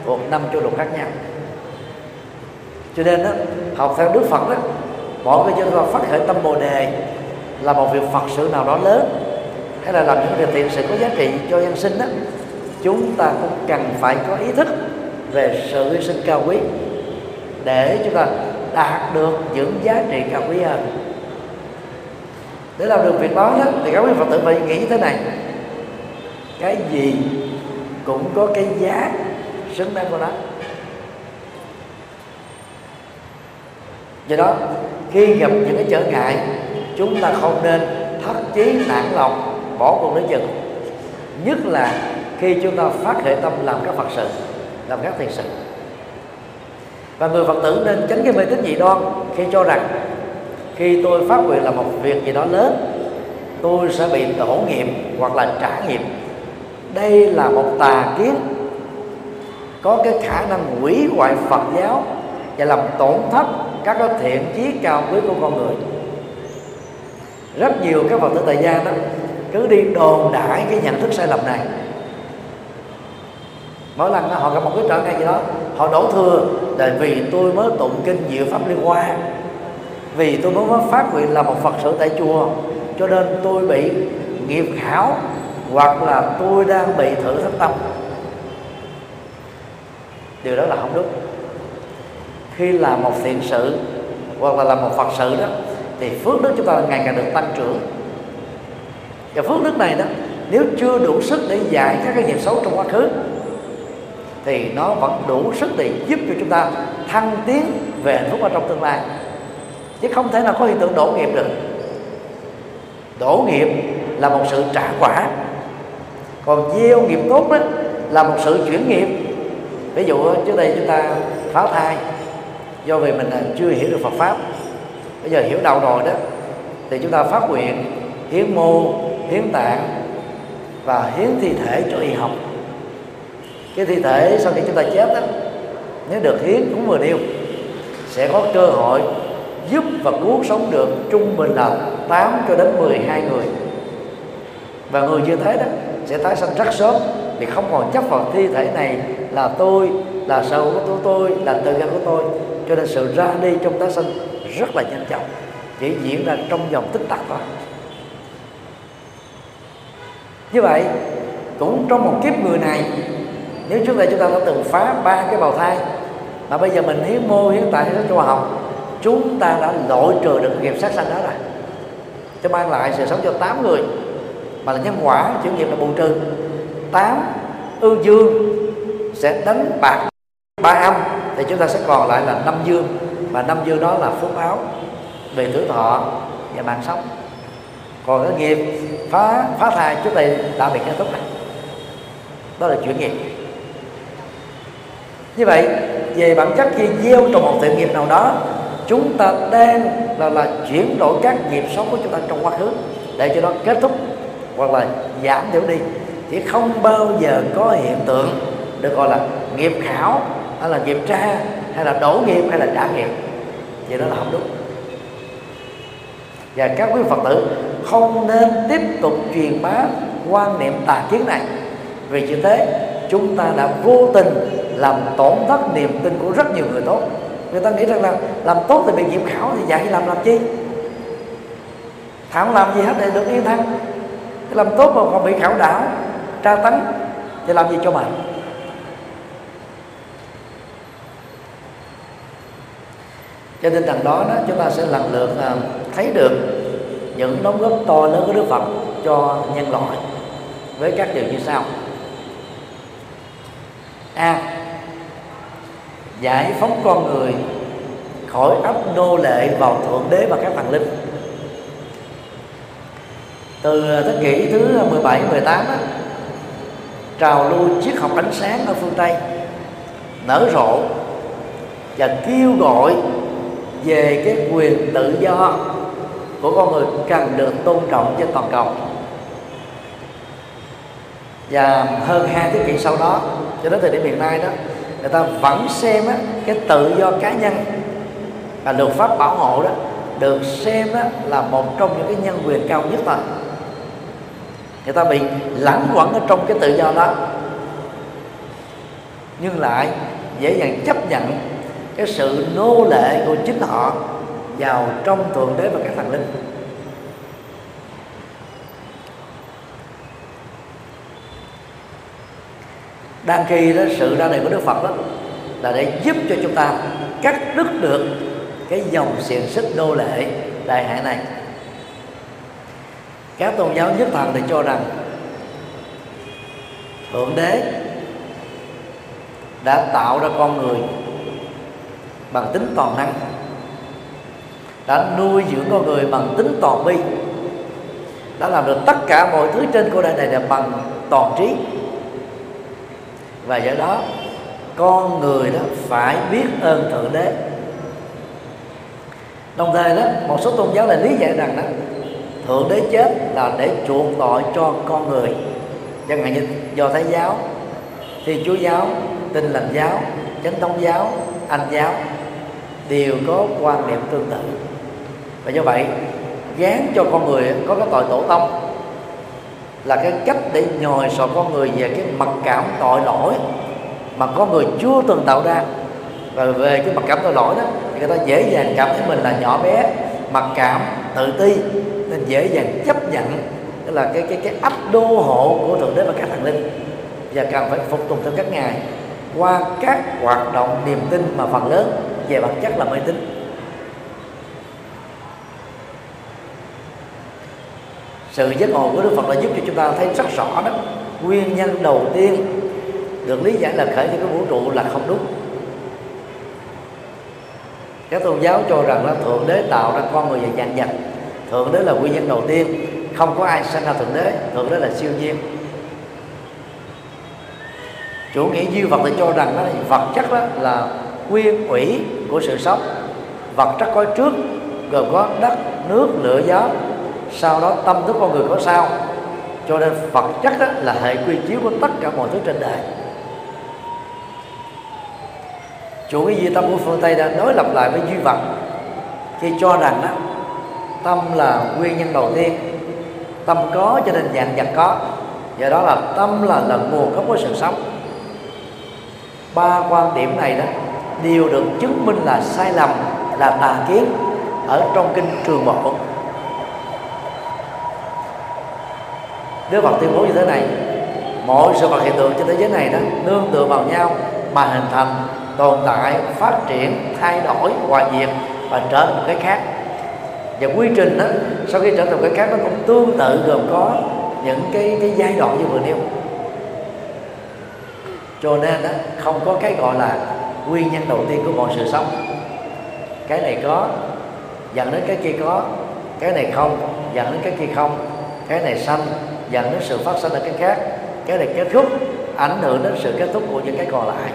thuộc năm châu lục khác nhau. Cho nên đó, học theo Đức Phật đó, mọi người dân phát khởi tâm bồ đề là một việc Phật sự nào đó lớn hay là làm những việc thiện sự có giá trị cho dân sinh đó, chúng ta cũng cần phải có ý thức về sự hy sinh cao quý để chúng ta đạt được những giá trị cao quý hơn. Để làm được việc đó thì các quý Phật tử phải nghĩ thế này: cái gì cũng có cái giá xứng đáng của nó. Do đó khi gặp những cái trở ngại, chúng ta không nên thất chí nản lòng bỏ cuộc đến chừng, nhất là khi chúng ta phát hệ tâm làm các Phật sự, làm các thiền sự. Và người Phật tử nên tránh cái mê tín dị đoan khi cho rằng khi tôi phát nguyện làm một việc gì đó lớn, tôi sẽ bị tổ nghiệm hoặc là trả nghiệm. Đây là một tà kiến có cái khả năng hủy hoại Phật giáo và làm tổn thất các cái thiện chí cao quý của con người. Rất nhiều các Phật tử tại gia đó cứ đi đồn đại cái nhận thức sai lầm này. Mỗi lần họ gặp một cái trở ngại gì đó, họ đổ thừa là vì tôi mới tụng kinh Diệu Pháp Liên Hoa, vì tôi mới phát nguyện là một Phật sự tại chùa, cho nên tôi bị nghiệp khảo, hoặc là tôi đang bị thử thất tâm. Điều đó là không đúng. Khi làm một thiện sự hoặc là làm một Phật sự đó, thì phước đức chúng ta ngày càng được tăng trưởng. Và phước đức này đó, nếu chưa đủ sức để giải các cái nghiệp xấu trong quá khứ, thì nó vẫn đủ sức để giúp cho chúng ta thăng tiến về hạnh phúc ở trong tương lai. Chứ không thể nào có hiện tượng đổ nghiệp được. Đổ nghiệp là một sự trả quả, còn gieo nghiệp tốt đó là một sự chuyển nghiệp. Ví dụ trước đây chúng ta phá thai do vì mình chưa hiểu được Phật pháp, bây giờ hiểu đạo rồi đó thì chúng ta phát nguyện hiến mô, hiến tạng và hiến thi thể cho y học. Cái thi thể sau khi chúng ta chết đó, nếu được hiến cũng vừa điêu sẽ có cơ hội giúp và cứu sống được trung bình là tám cho đến mười hai người. Và người như thế đó sẽ tái sanh rất sớm, vì không còn chấp vào thi thể này là tôi, là sở hữu của tôi, là tự do của tôi. Cho nên sự ra đi trong tái sanh rất là nhanh chóng, chỉ diễn ra trong vòng tích tắc thôi. Như vậy, cũng trong một kiếp người này, nếu trước đây chúng ta đã từng phá ba cái bào thai, mà bây giờ mình hiến mô, hiến tạng, hiến cho học, chúng ta đã loại trừ được nghiệp sát sanh đó rồi, cho mang lại sự sống cho tám người, mà là nhân quả chuyển nghiệp là bù trừ. Tám ư dương sẽ đánh bạc ba âm, thì chúng ta sẽ còn lại là năm dương, và năm dương đó là phước báo về tuổi thọ và mạng sống. Còn cái nghiệp phá phá thai trước đây đã bị kết thúc này, đó là chuyển nghiệp. Như vậy về bản chất, khi gieo trồng một thiện nghiệp nào đó, chúng ta đang là, là chuyển đổi các nghiệp xấu của chúng ta trong quá khứ để cho nó kết thúc hoặc là giảm thiểu đi, chứ không bao giờ có hiện tượng được gọi là nghiệp khảo hay là nghiệp tra hay là đổ nghiệp hay là trả nghiệp. Vậy đó là không đúng. Và các quý Phật tử không nên tiếp tục truyền bá quan niệm tà kiến này, vì như thế chúng ta đã vô tình làm tổn thất niềm tin của rất nhiều người tốt. Người ta nghĩ rằng là làm tốt thì bị nghiệp khảo, thì dạy làm làm chi, thảo làm gì hết để được yên thân. Làm tốt mà còn bị khảo đảo, tra tấn thì làm gì cho bạn. Cho nên rằng đó, đó chúng ta sẽ lần lượt thấy được những đóng góp to lớn của Đức Phật cho nhân loại với các điều như sau. A. Giải phóng con người khỏi ấp nô lệ vào Thượng Đế và các thần linh. Từ thế kỷ thứ mười bảy mười tám, trào lưu triết học ánh sáng ở phương Tây nở rộ và kêu gọi về cái quyền tự do của con người cần được tôn trọng trên toàn cầu. Và hơn hai thế kỷ sau đó, cho đến thời điểm hiện nay đó, người ta vẫn xem á, cái tự do cá nhân và luật pháp bảo hộ đó được xem á, là một trong những cái nhân quyền cao nhất thôi. Người ta bị lãng quẩn ở trong cái tự do đó, nhưng lại dễ dàng chấp nhận cái sự nô lệ của chính họ vào trong Thượng Đế và các thần linh. Đang khi đó, sự ra đời của Đức Phật đó là để giúp cho chúng ta cắt đứt được cái dòng xiềng xích nô lệ đại hạn này. Các tôn giáo nhất thần thì cho rằng Thượng Đế đã tạo ra con người bằng tính toàn năng, đã nuôi dưỡng con người bằng tính toàn bi, đã làm được tất cả mọi thứ trên cõi đời này là bằng toàn trí. Và do đó con người đó phải biết ơn Thượng Đế. Đồng thời đó, một số tôn giáo lại lý giải rằng đó, Thượng Đế chết là để chuộc tội cho con người, chẳng hạn như Do Thái giáo, Thiên Chúa giáo, Tin Lành giáo, Chánh Thống giáo, Anh giáo đều có quan niệm tương tự. Và do vậy gán cho con người có cái tội tổ tông là cái cách để nhồi sọ con người về cái mặc cảm tội lỗi mà con người chưa từng tạo ra. Và về cái mặc cảm tội lỗi đó thì người ta dễ dàng cảm thấy mình là nhỏ bé, mặc cảm, tự ti, nên dễ dàng chấp nhận, tức là cái cái cái ách đô hộ của Thượng Đế và các thần linh, và cần phải phục tùng theo các ngài qua các hoạt động niềm tin mà phần lớn về bản chất là mê tín. Sự giác ngộ của Đức Phật đã giúp cho chúng ta thấy rất rõ đó, nguyên nhân đầu tiên được lý giải là khởi thì cái vũ trụ là không đúng. Các tôn giáo cho rằng là Thượng Đế tạo ra con người và dạng vật, Thượng Đế là nguyên nhân đầu tiên, không có ai sanh ra Thượng Đế, Thượng Đế là siêu nhiên. Chủ nghĩa duy vật thì cho rằng đó, vật chất đó là nguyên ủy của sự sống, vật chất có trước gồm có đất, nước, lửa, gió, sau đó tâm thức con người có sau, cho nên vật chất đó là hệ quy chiếu của tất cả mọi thứ trên đời. Chủ nghĩa duy tâm của phương Tây đã đối lập lại với duy vật khi cho rằng đó, tâm là nguyên nhân đầu tiên, tâm có cho nên dạng vật có, do đó là tâm là là nguồn gốc của sự sống. Ba quan điểm này đó đều được chứng minh là sai lầm, là tà kiến ở trong kinh Trường Bộ. Đức Phật tuyên bố như thế này: mọi sự vật hiện tượng trên thế giới này đó nương tựa vào nhau mà hình thành, tồn tại, phát triển, thay đổi, hòa diệt và trở thành một cái khác. Và quy trình đó sau khi trở thành một cái khác nó cũng tương tự, gồm có những cái cái giai đoạn như vừa nêu. Cho nên đó, không có cái gọi là nguyên nhân đầu tiên của mọi sự sống. Cái này có dẫn đến cái kia có, cái này không dẫn đến cái kia không, cái này sanh dẫn đến sự phát sinh ở cái khác, cái này kết thúc ảnh hưởng đến sự kết thúc của những cái còn lại.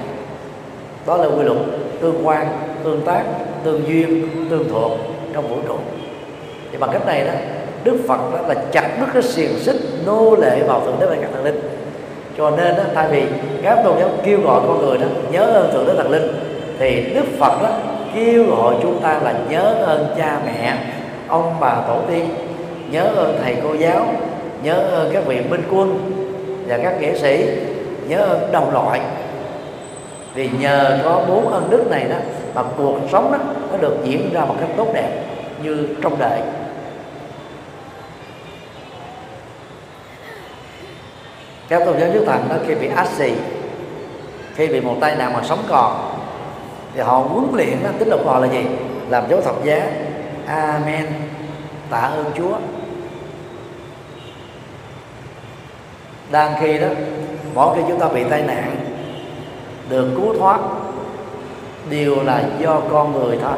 Đó là quy luật tương quan, tương tác, tương duyên, tương thuộc trong vũ trụ. Thì bằng cách này đó, Đức Phật đó là chặt đứt cái xiềng xích nô lệ vào Thượng Đế và các thần linh. Cho nên đó, thay vì các tôn giáo kêu gọi con người đó nhớ ơn Thượng Đế thần linh, thì Đức Phật đó kêu gọi chúng ta là nhớ ơn cha mẹ, ông bà tổ tiên, nhớ ơn thầy cô giáo, nhớ ơn các vị minh quân và các nghệ sĩ, nhớ ơn đồng loại. Vì nhờ có bốn ân đức này đó mà cuộc sống đó nó được diễn ra một cách tốt đẹp như trong đời. Các tôn giáo nhất thần đó khi bị ách xì, khi bị một tai nạn mà sống còn, thì họ huấn luyện đó, tín đồ họ là gì? Làm dấu thập giá, amen, tạ ơn Chúa. Đang khi đó, mỗi khi chúng ta bị tai nạn, được cứu thoát đều là do con người thôi,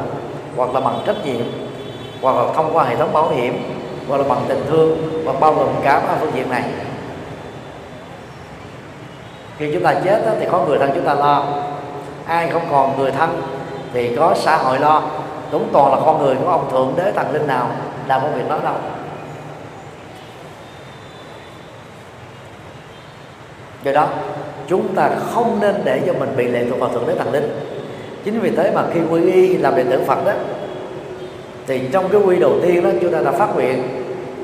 hoặc là bằng trách nhiệm, hoặc là thông qua hệ thống bảo hiểm, hoặc là bằng tình thương, và bao gồm cả ba phương diện này. Khi chúng ta chết đó, thì có người thân chúng ta lo, ai không còn người thân thì có xã hội lo, đúng toàn là con người của ông Thượng Đế thần linh nào làm công việc đó đâu. Do đó chúng ta không nên để cho mình bị lệ thuộc vào Thượng Đế thần linh. Chính vì thế mà khi quy y làm đệ tử Phật đó, thì trong cái quy đầu tiên đó chúng ta đã phát nguyện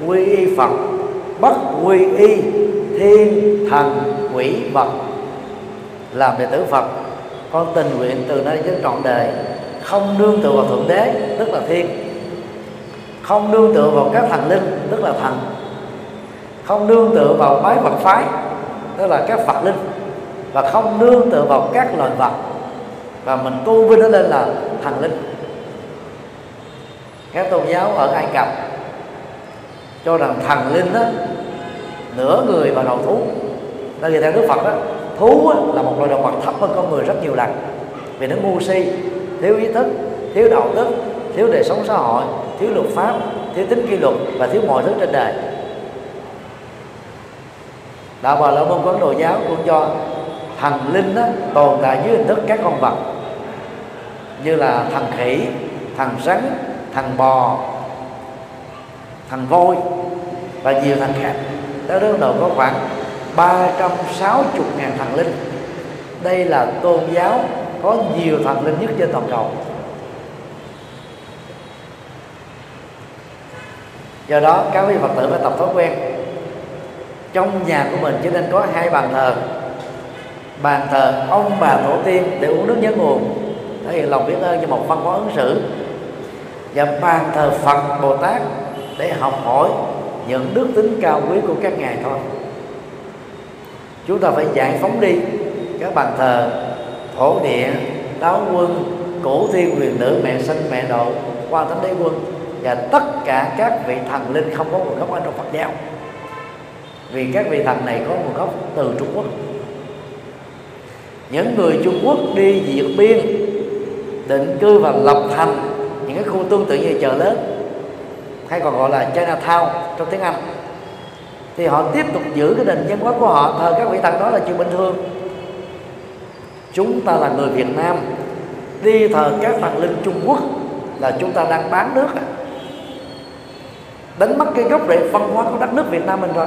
quy y Phật, bất quy y thiên thần quỷ vật. Làm đệ tử Phật, con tình nguyện từ nay đến trọn đời không nương tựa vào Thượng Đế tức là thiên, không nương tựa vào các thần linh tức là thần, không nương tựa vào bái Phật phái tức là các Phật linh, và không nương tựa vào các loài vật, và mình tôn vinh nó lên là thần linh. Các tôn giáo ở Ai Cập cho rằng thần linh đó nửa người và đầu thú. Tại vì theo Đức Phật đó, thú đó là một loài động vật thấp hơn con người rất nhiều lần, vì nó ngu si, thiếu ý thức, thiếu đạo đức, thiếu đời sống xã hội, thiếu luật pháp, thiếu tính kỷ luật và thiếu mọi thứ trên đời. Đạo Bà La Môn Quán Đồ giáo cũng cho thần linh đó tồn tại dưới hình thức các con vật như là thần khỉ, thần rắn, thần bò, thần voi và nhiều thần khác. Tới đó đầu có khoảng ba trăm sáu mươi nghìn thần linh. Đây là tôn giáo có nhiều thần linh nhất trên toàn cầu. Do đó các vị Phật tử phải tập thói quen trong nhà của mình chỉ nên có hai bàn thờ, bàn thờ ông bà tổ tiên để uống nước nhớ nguồn, thể hiện lòng biết ơn như một văn hóa ứng xử, và bàn thờ Phật Bồ Tát để học hỏi những đức tính cao quý của các ngài thôi. Chúng ta phải giải phóng đi các bàn thờ Thổ Địa, Đáo Quân, Cổ Thiên Quyền Nữ, Mẹ Sinh, Mẹ Độ, Quan Thánh Đế Quân và tất cả các vị thần linh không có nguồn gốc ở trong Phật giáo, vì các vị thần này có nguồn gốc từ Trung Quốc. Những người Trung Quốc đi vượt biên định cư và lập thành những cái khu tương tự như chợ lớn, hay còn gọi là Chinatown trong tiếng Anh, thì họ tiếp tục giữ cái nền văn hóa của họ, thờ các vị thần đó là chuyện bình thường. Chúng ta là người Việt Nam đi thờ các thần linh Trung Quốc là chúng ta đang bán nước, đánh mất cái gốc rễ văn hóa của đất nước Việt Nam mình rồi.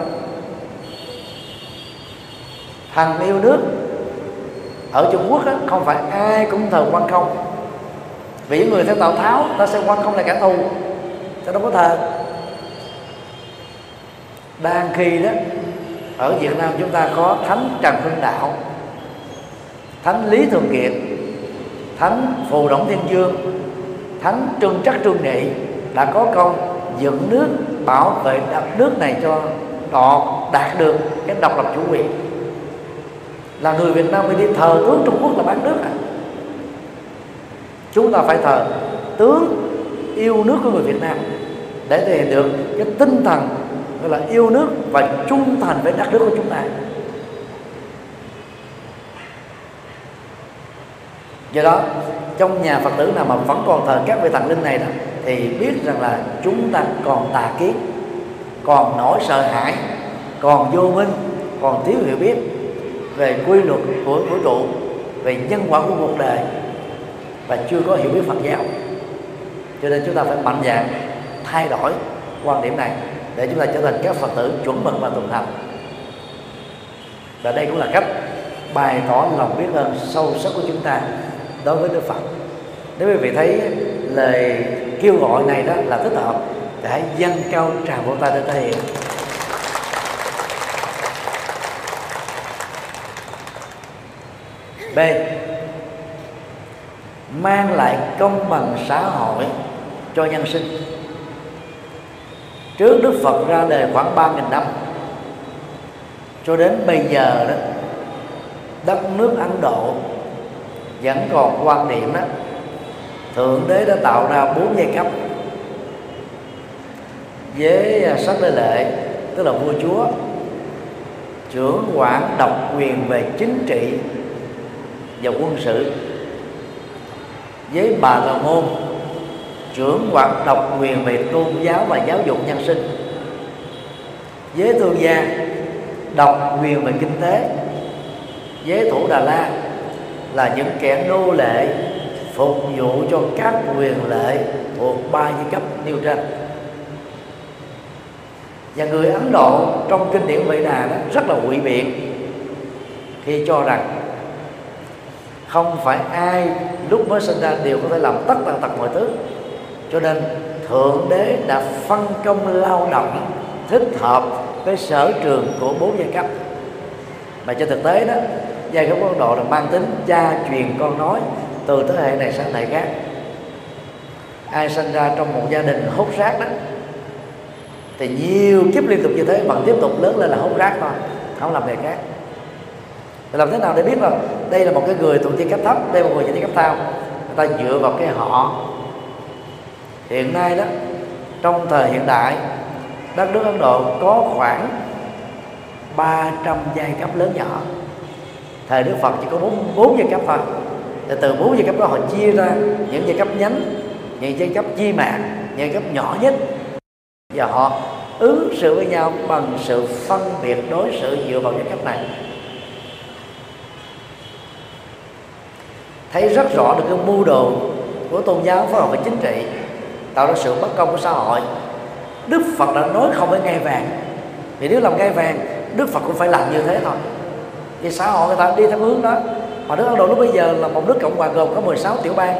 Thần yêu nước ở Trung Quốc đó, không phải ai cũng thờ quan không, vì những người theo Tào Tháo ta xem quan không là kẻ thù, ta đâu có thờ. Đang khi đó ở Việt Nam chúng ta có thánh Trần Hưng Đạo, thánh Lý Thường Kiệt, thánh Phù Đổng Thiên Vương, thánh Trưng Trắc, Trưng Nhị đã có công dựng nước, bảo vệ đất nước này cho họ đạt được cái độc lập chủ quyền. Là người Việt Nam đi thờ tướng Trung Quốc là bán nước à? Chúng ta phải thờ tướng yêu nước của người Việt Nam để thể hiện được cái tinh thần gọi là yêu nước và trung thành với đất nước của chúng ta. Do đó trong nhà Phật tử nào mà vẫn còn thờ các vị thần linh này đó, thì biết rằng là chúng ta còn tà kiến, còn nỗi sợ hãi, còn vô minh, còn thiếu hiểu biết về quy luật của vũ trụ, về nhân quả của cuộc đời, và chưa có hiểu biết Phật giáo. Cho nên chúng ta phải mạnh dạn thay đổi quan điểm này để chúng ta trở thành các Phật tử chuẩn mực và thuần thành. Và đây cũng là cách bày tỏ lòng biết ơn sâu sắc của chúng ta đối với Đức Phật. Nếu quý vị thấy lời kêu gọi này đó là thích hợp, thì hãy dâng cao tràng vỗ tay để thể hiện. B. Mang lại công bằng xã hội cho nhân sinh. Trước Đức Phật ra đời khoảng ba nghìn năm, cho đến bây giờ đó, đất nước Ấn Độ vẫn còn quan điểm đó Thượng Đế đã tạo ra bốn giai cấp: với sắc lê lệ, tức là vua chúa, trưởng quản độc quyền về chính trị và quân sự; với Bà La Môn, trưởng quản độc quyền về tôn giáo và giáo dục nhân sinh; với Thương Gia, độc quyền về kinh tế; với Thủ Đà La là những kẻ nô lệ phục vụ cho các quyền lệ thuộc ba giai cấp nêu trên. Và người Ấn Độ trong kinh điển Vệ Đà đó rất là ngụy biện khi cho rằng không phải ai lúc mới sinh ra đều có thể làm tất tần tật mọi thứ, cho nên Thượng Đế đã phân công lao động thích hợp với sở trường của bốn giai cấp. Mà trên thực tế đó, giai cấp Ấn Độ là mang tính cha truyền con nói, từ thế hệ này sang thế hệ khác. Ai sinh ra trong một gia đình hốt rác đó thì nhiều kiếp liên tục như thế, vẫn tiếp tục lớn lên là hốt rác thôi, không làm nghề khác. Thì làm thế nào để biết là đây là một cái người tụ tiên cấp thấp, đây là một người tụ tiên cấp cao? Người ta dựa vào cái họ. Hiện nay đó, trong thời hiện đại, đất nước Ấn Độ có khoảng ba trăm giai cấp lớn nhỏ. Thời Đức Phật chỉ có bốn giai cấp thôi. Thì từ bốn giai cấp đó họ chia ra những giai cấp nhánh, những giai cấp chi mạng, những cấp nhỏ nhất. Và họ ứng xử với nhau bằng sự phân biệt đối xử dựa vào giai cấp này. Thấy rất rõ được cái mưu đồ của tôn giáo phối hợp với chính trị tạo ra sự bất công của xã hội. Đức Phật đã nói không với ngai vàng, vì nếu làm ngai vàng Đức Phật cũng phải làm như thế thôi. Vì xã hội người ta đi theo hướng đó. Mà nước Ấn Độ lúc bây giờ là một nước cộng hòa gồm có mười sáu tiểu bang.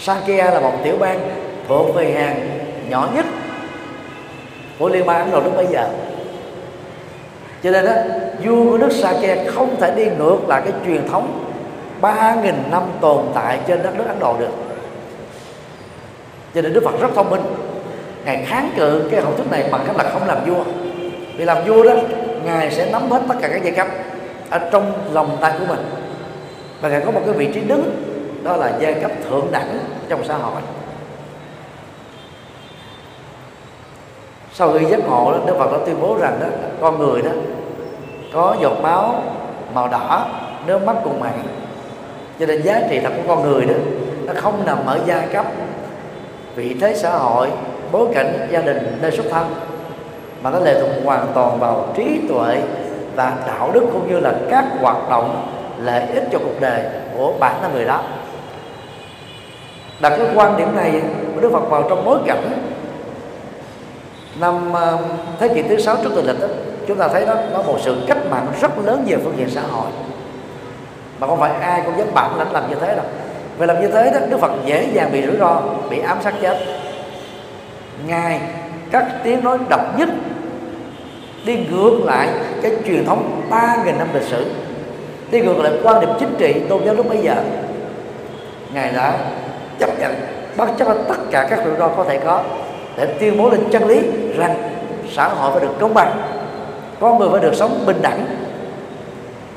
Sakya là một tiểu bang thuộc về hàng nhỏ nhất của Liên bang Ấn Độ lúc bây giờ. Cho nên đó, vua của nước Sakya không thể đi ngược lại cái truyền thống ba nghìn năm tồn tại trên đất nước Ấn Độ được. Cho nên Đức Phật rất thông minh, Ngài kháng cự cái hậu thức này bằng cách là không làm vua. Vì làm vua đó, Ngài sẽ nắm hết tất cả các giai cấp ở trong lòng tay của mình. Và Ngài có một cái vị trí đứng, đó là giai cấp thượng đẳng trong xã hội. Sau khi giác ngộ đó, Đức Phật đã tuyên bố rằng đó, con người đó có giọt máu màu đỏ, nước mắt cùng mạng. Cho nên giá trị thật của con người đó, nó không nằm ở giai cấp, vị thế xã hội, bối cảnh, gia đình, nơi xuất thân, mà nó lệ thuộc hoàn toàn vào trí tuệ và đạo đức, cũng như là các hoạt động lợi ích cho cuộc đời của bản thân người đó. Đặt cái quan điểm này của Đức Phật vào trong bối cảnh năm thế kỷ thứ sáu trước Tây Lịch đó, chúng ta thấy đó có một sự cách mạng rất lớn về phương diện xã hội, mà không phải ai cũng dám bản lãnh làm như thế đâu. Vì làm như thế đó, Đức Phật dễ dàng bị rủi ro, bị ám sát chết. Ngài các tiếng nói độc nhất đi ngược lại cái truyền thống ba nghìn năm lịch sử, đi ngược lại quan điểm chính trị tôn giáo lúc bấy giờ. Ngài đã chấp nhận bất chấp tất cả các rủi ro có thể có để tuyên bố lên chân lý rằng xã hội phải được công bằng, con người phải được sống bình đẳng,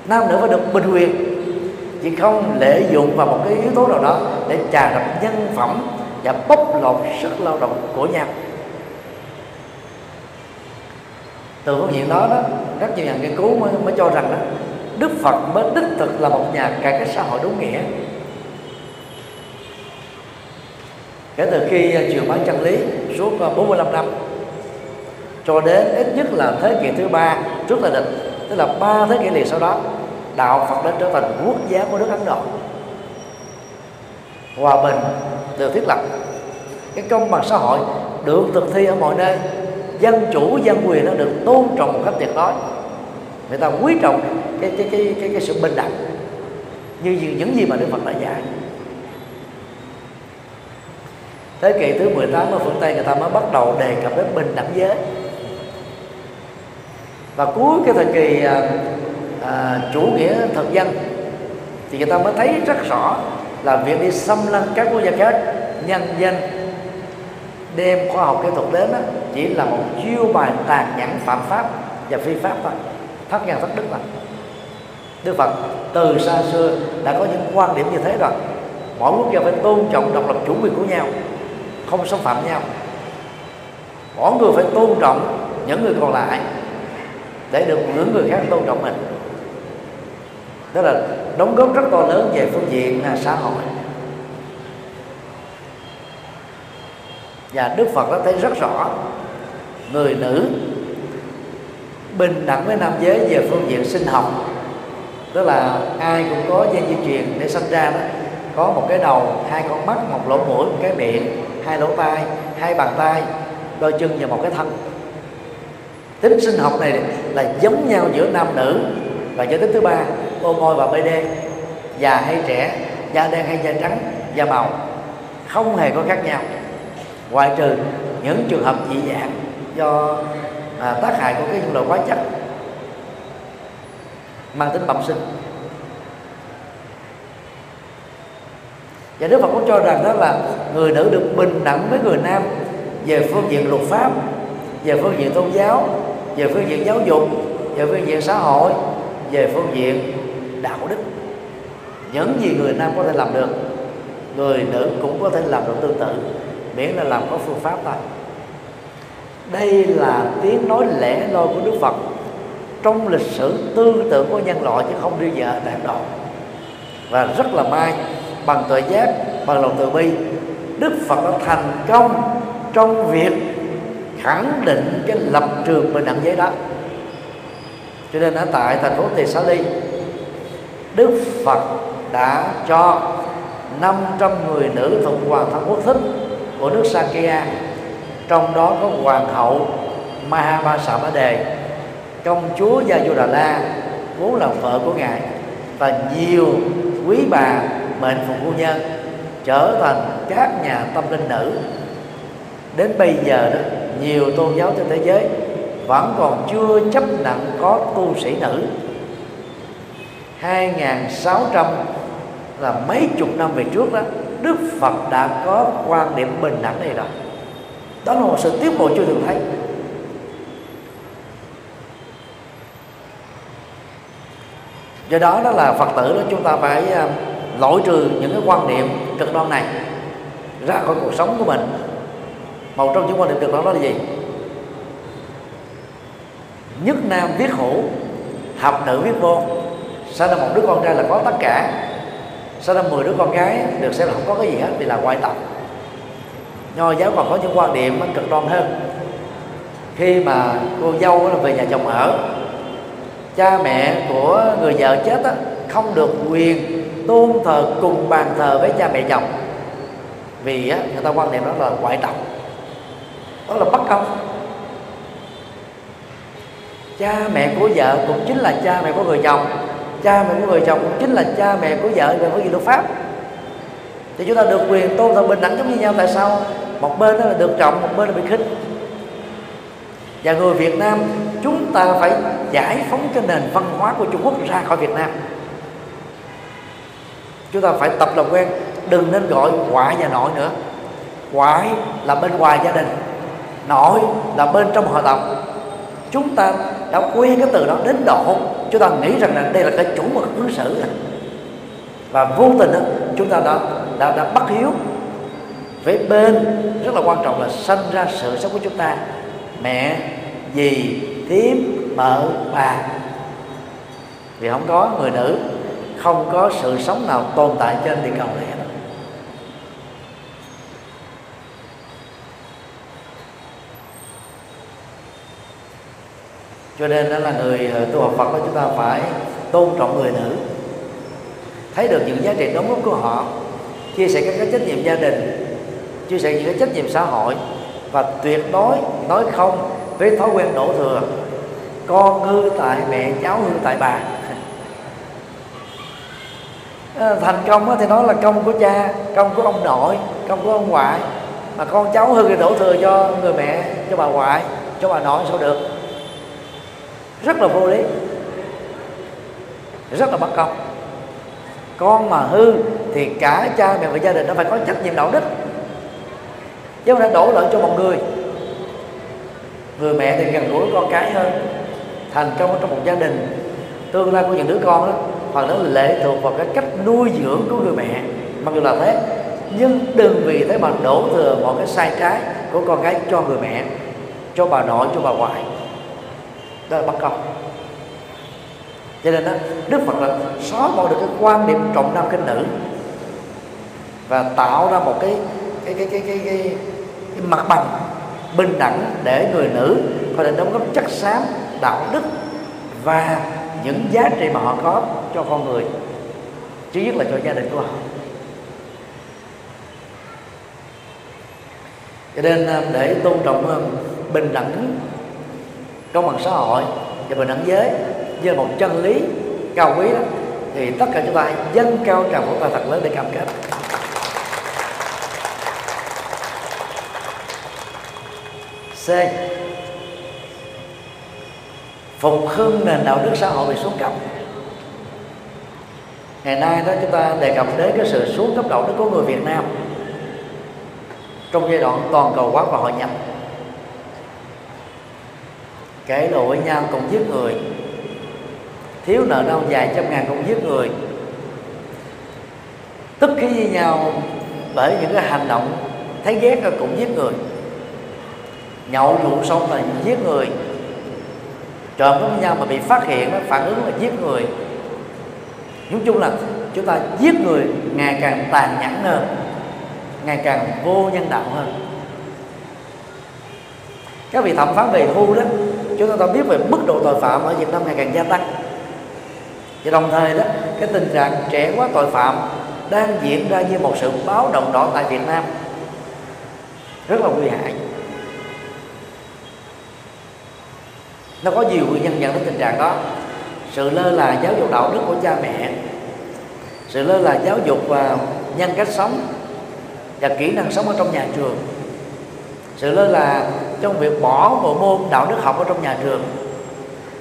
nam nữ phải được bình quyền, chỉ không lợi dụng vào một cái yếu tố nào đó để trà đạp nhân phẩm và bóc lột sức lao động của nhau. Từ phương diện đó, đó rất nhiều nhà nghiên cứu mới, mới cho rằng đó, Đức Phật mới đích thực là một nhà cải cách xã hội đúng nghĩa. Kể từ khi truyền bá chân lý suốt bốn mươi lăm năm cho đến ít nhất là thế kỷ thứ ba trước Tây Lịch, tức là ba thế kỷ liền sau đó, đạo Phật đã trở thành quốc giáo của nước Ấn Độ. Hòa bình được thiết lập, cái công bằng xã hội được thực thi ở mọi nơi, dân chủ dân quyền nó được tôn trọng một cách tuyệt đối. Người ta quý trọng cái cái cái cái, cái sự bình đẳng như những gì mà Đức Phật đã dạy. Thế kỷ thứ mười tám ở phương Tây, người ta mới bắt đầu đề cập đến bình đẳng giới. Và cuối cái thời kỳ à, chủ nghĩa thực dân thì người ta mới thấy rất rõ là việc đi xâm lăng các quốc gia khác nhân danh đem khoa học kỹ thuật đến đó, chỉ là một chiêu bài tàn nhẫn phạm pháp và phi pháp thôi, thất nhân thất đức thôi. Đức Phật từ xa xưa đã có những quan điểm như thế rồi. Mỗi quốc gia phải tôn trọng độc lập chủ quyền của nhau, không xâm phạm nhau. Mỗi người phải tôn trọng những người còn lại để được những người khác tôn trọng mình. Đó là đóng góp rất to lớn về phương diện xã hội. Và Đức Phật đã thấy rất rõ người nữ bình đẳng với nam giới về phương diện sinh học, tức là ai cũng có gen di truyền để sinh ra đó, có một cái đầu, hai con mắt, một lỗ mũi, một cái miệng, hai lỗ tai, hai bàn tay, đôi chân và một cái thân. Tính sinh học này là giống nhau giữa nam nữ và giới tính thứ ba, ô môi và bê đê, già hay trẻ, da đen hay da trắng, da màu, không hề có khác nhau, ngoại trừ những trường hợp dị dạng do à, tác hại của cái loại hóa chất mang tính bẩm sinh. Và Đức Phật cũng cho rằng đó là người nữ được bình đẳng với người nam về phương diện luật pháp, về phương diện tôn giáo, về phương diện giáo dục, về phương diện xã hội, về phương diện đạo đức. Những gì người nam có thể làm được, người nữ cũng có thể làm được tương tự, miễn là làm có phương pháp thôi. Đây là tiếng nói lẻ loi của Đức Phật trong lịch sử tư tưởng của nhân loại, chứ không riêng về Ấn Độ. Và rất là may, bằng tuệ giác, bằng lòng từ bi, Đức Phật đã thành công trong việc khẳng định cái lập trường bình đẳng giới đó. Cho nên ở tại thành phố Tỳ Xá Ly, Đức Phật đã cho năm trăm người nữ thuộc hoàng thân quốc thích của nước Sakya, trong đó có hoàng hậu Mahasambhade, công chúa Gia Du Đà La vốn là vợ của ngài, và nhiều quý bà mệnh phụ phu nhân trở thành các nhà tâm linh nữ. Đến bây giờ đó, nhiều tôn giáo trên thế giới vẫn còn chưa chấp nhận có tu sĩ nữ. Hai nghìn sáu trăm là mấy chục năm về trước đó, Đức Phật đã có quan điểm bình đẳng này rồi. Đó là một sự tiến bộ chưa từng thấy. Do đó đó là Phật tử đó, chúng ta phải loại trừ những cái quan niệm cực đoan này ra khỏi cuộc sống của mình. Một trong những quan niệm cực đoan đó là gì? Nhất nam viết hữu, học nữ viết vô. Sinh ra một đứa con trai là có tất cả, sinh ra mười đứa con gái được xem là không có cái gì hết vì là ngoại tộc. Nho giáo còn có những quan điểm cực đoan hơn. Khi mà cô dâu về nhà chồng ở, cha mẹ của người vợ chết á, không được quyền tôn thờ cùng bàn thờ với cha mẹ chồng, vì á, người ta quan niệm đó là ngoại tộc, đó là bất công. Cha mẹ của vợ cũng chính là cha mẹ của người chồng, cha mẹ của người chồng cũng chính là cha mẹ của vợ về phương diện luật pháp. Thì chúng ta được quyền tôn thờ bình đẳng giống như nhau, tại sao một bên đó là được trọng, một bên là bị khinh? Và người Việt Nam chúng ta phải giải phóng cái nền văn hóa của Trung Quốc ra khỏi Việt Nam. Chúng ta phải tập làm quen, đừng nên gọi ngoại và nội nữa. Ngoại là bên ngoài gia đình, nội là bên trong họ tộc. Chúng ta đã quen cái từ đó đến độ chúng ta nghĩ rằng là đây là cái chủ mực ứng xử, và vô tình đó, chúng ta đã đã đã bất hiếu với bên rất là quan trọng là sanh ra sự sống của chúng ta: mẹ, dì, thím, vợ, bà. Vì không có người nữ, không có sự sống nào tồn tại trên địa cầu này. Cho nên đó là người tu học Phật đó, chúng ta phải tôn trọng người nữ, thấy được những giá trị đóng góp của họ, chia sẻ các cái trách nhiệm gia đình, chia sẻ những cái trách nhiệm xã hội, và tuyệt đối nói không với thói quen đổ thừa: con hư tại mẹ, cháu hư tại bà. Thành công thì nói là công của cha, công của ông nội, công của ông ngoại, mà con cháu hư thì đổ thừa cho người mẹ, cho bà ngoại, cho bà nội, sao được? Rất là vô lý, rất là bất công. Con mà hư thì cả cha mẹ và gia đình nó phải có trách nhiệm đạo đức, chứ không thể đổ lỗi cho một người. Người mẹ thì gần gũi con cái hơn. Thành công trong một gia đình, tương lai của những đứa con đó phần lớn lệ thuộc vào cái cách nuôi dưỡng của người mẹ, mặc dù là thế, nhưng đừng vì thế mà đổ thừa mọi cái sai trái của con cái cho người mẹ, cho bà nội, cho bà ngoại. Đó là bất công. Cho nên đó, Đức Phật là xóa bỏ được cái quan niệm trọng nam khinh nữ, và tạo ra một cái cái cái cái cái, cái, cái mặt bằng bình đẳng để người nữ có thể đóng góp chất xám, đạo đức và những giá trị mà họ có cho con người, chứ nhất là cho gia đình của họ. Cho nên để tôn trọng bình đẳng, công bằng xã hội và bình đẳng giới như là một chân lý cao quý đó, thì tất cả chúng ta dâng cao tràng vỗ tay thật lớn để cam kết. C. Phục hưng nền đạo đức xã hội bị xuống cấp. Ngày nay đó, chúng ta đề cập đến cái sự xuống cấp đạo đức của người Việt Nam trong giai đoạn toàn cầu hóa và hội nhập. Kẻ lộ với nhau còn giết người, thiếu nợ đâu vài trăm ngàn cũng giết người, tức khí với nhau bởi những cái hành động thấy ghét rồi cũng giết người, nhậu rượu xong là giết người, trộm với nhau mà bị phát hiện phản ứng là giết người. Nói chung là chúng ta giết người ngày càng tàn nhẫn hơn, ngày càng vô nhân đạo hơn. Các vị thẩm phán về hưu đó, chúng ta đã biết về mức độ tội phạm ở Việt Nam ngày càng gia tăng, và đồng thời đó cái tình trạng trẻ hóa tội phạm đang diễn ra như một sự báo động đỏ tại Việt Nam, rất là nguy hại. Nó có nhiều nguyên nhân dẫn đến tình trạng đó: sự lơ là giáo dục đạo đức của cha mẹ, sự lơ là giáo dục và nhân cách sống và kỹ năng sống ở trong nhà trường, sự lơ là trong việc bỏ bộ môn đạo đức học ở trong nhà trường,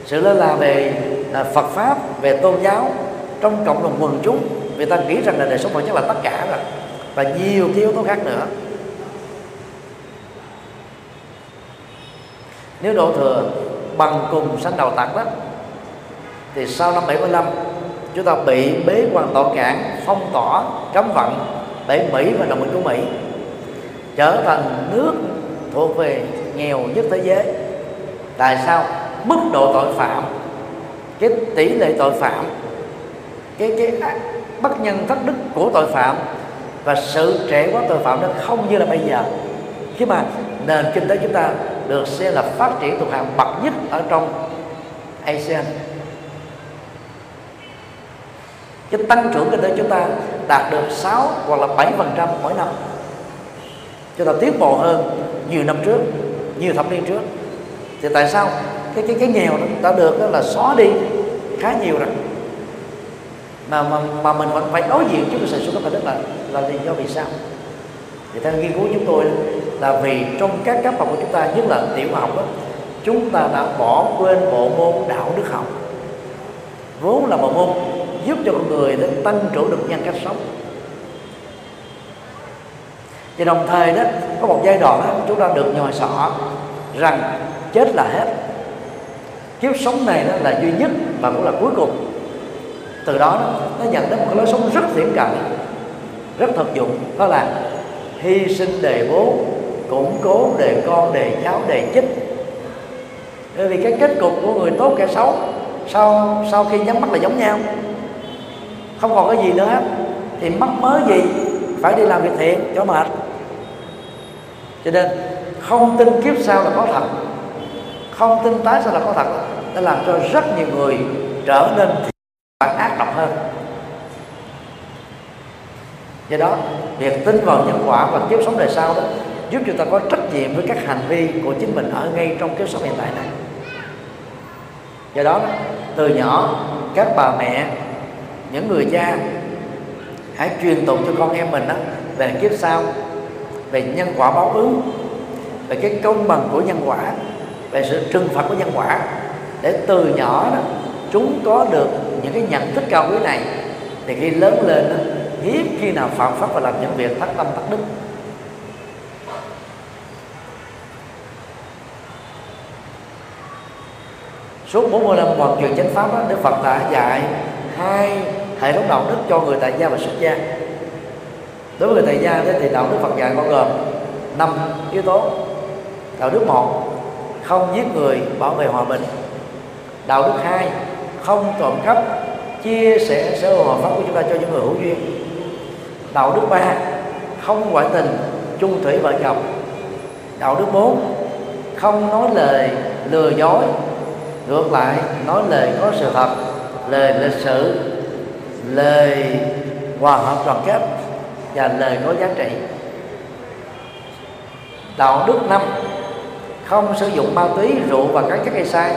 sự lơ là về Phật pháp, về tôn giáo trong cộng đồng quần chúng, vì ta nghĩ rằng là đời sống vật chất là tất cả rồi, và nhiều cái yếu tố khác nữa. Nếu độ thừa bằng cùng sanh đầu tặc đó, thì sau năm bảy mươi lăm chúng ta bị bế quan tọa cảng, phong tỏa, cấm vận bởi Mỹ và đồng minh của Mỹ, trở thành nước thuộc về nghèo nhất thế giới. Tại sao? Mức độ tội phạm, cái tỷ lệ tội phạm, cái cái bất nhân thất đức của tội phạm và sự trẻ hóa tội phạm nó không như là bây giờ, khi mà nền kinh tế chúng ta được xem là phát triển thuộc hàng bậc nhất ở trong ASEAN. Cái tăng trưởng kinh tế chúng ta đạt được sáu hoặc là bảy phần trăm mỗi năm, chúng ta tiến bộ hơn nhiều năm trước, nhiều thập niên trước. Thì tại sao cái cái cái nghèo nó đã được đó là xóa đi khá nhiều rồi, mà mà mà mình vẫn phải đối diện trước sự xuống cấp đạo đức là là lý do vì sao? Thì theo nghiên cứu chúng tôi là vì trong các cấp học của chúng ta, nhất là tiểu học đó, chúng ta đã bỏ quên bộ môn đạo đức học, vốn là bộ môn giúp cho con người để tăng trưởng được nhân cách sống. Và đồng thời đó có một giai đoạn đó, chúng ta được nhồi sọ rằng chết là hết, kiếp sống này đó là duy nhất và cũng là cuối cùng. Từ đó nó nhận đến một cái lối sống rất thiển cận, rất thực dụng, đó là hy sinh đề bố, củng cố đề con, đề cháu, đề chích. Bởi vì cái kết cục của người tốt kẻ xấu sau sau khi nhắm mắt là giống nhau, không còn cái gì nữa hết, thì mắc mớ gì phải đi làm việc thiện cho mệt. Cho nên không tin kiếp sau là có thật, không tin tái sau là có thật, đã làm cho rất nhiều người trở nên bản ác độc hơn. Do đó việc tin vào nhân quả và kiếp sống đời sau đó giúp chúng ta có trách nhiệm với các hành vi của chính mình ở ngay trong kiếp sống hiện tại này. Do đó từ nhỏ các bà mẹ, những người cha hãy truyền tụng cho con em mình đó, về kiếp sau, về nhân quả báo ứng, về cái công bằng của nhân quả, về sự trừng phạt của nhân quả, để từ nhỏ đó chúng có được những cái nhận thức cao quý này, thì khi lớn lên đó, hiếm khi nào phạm pháp và làm những việc thất tâm thất đức. Suốt bốn mươi năm hoàn truyền chánh pháp đó, Đức Phật đã dạy hai hệ thống đạo đức cho người tại gia và xuất gia. Đối với người tại gia thì đạo đức Phật dạy bao gồm năm yếu tố. Đạo đức một, không giết người, bảo vệ hòa bình. Đạo đức hai, không trộm cắp, chia sẻ sở hữu hợp pháp của chúng ta cho những người hữu duyên. Đạo đức ba, không ngoại tình, chung thủy vợ chồng. Đạo đức bốn, không nói lời lừa dối, ngược lại nói lời có sự thật, lời lịch sử, lời hòa hợp đoàn kết và lời có giá trị. Đạo đức năm, không sử dụng ma túy, rượu và các chất gây sai,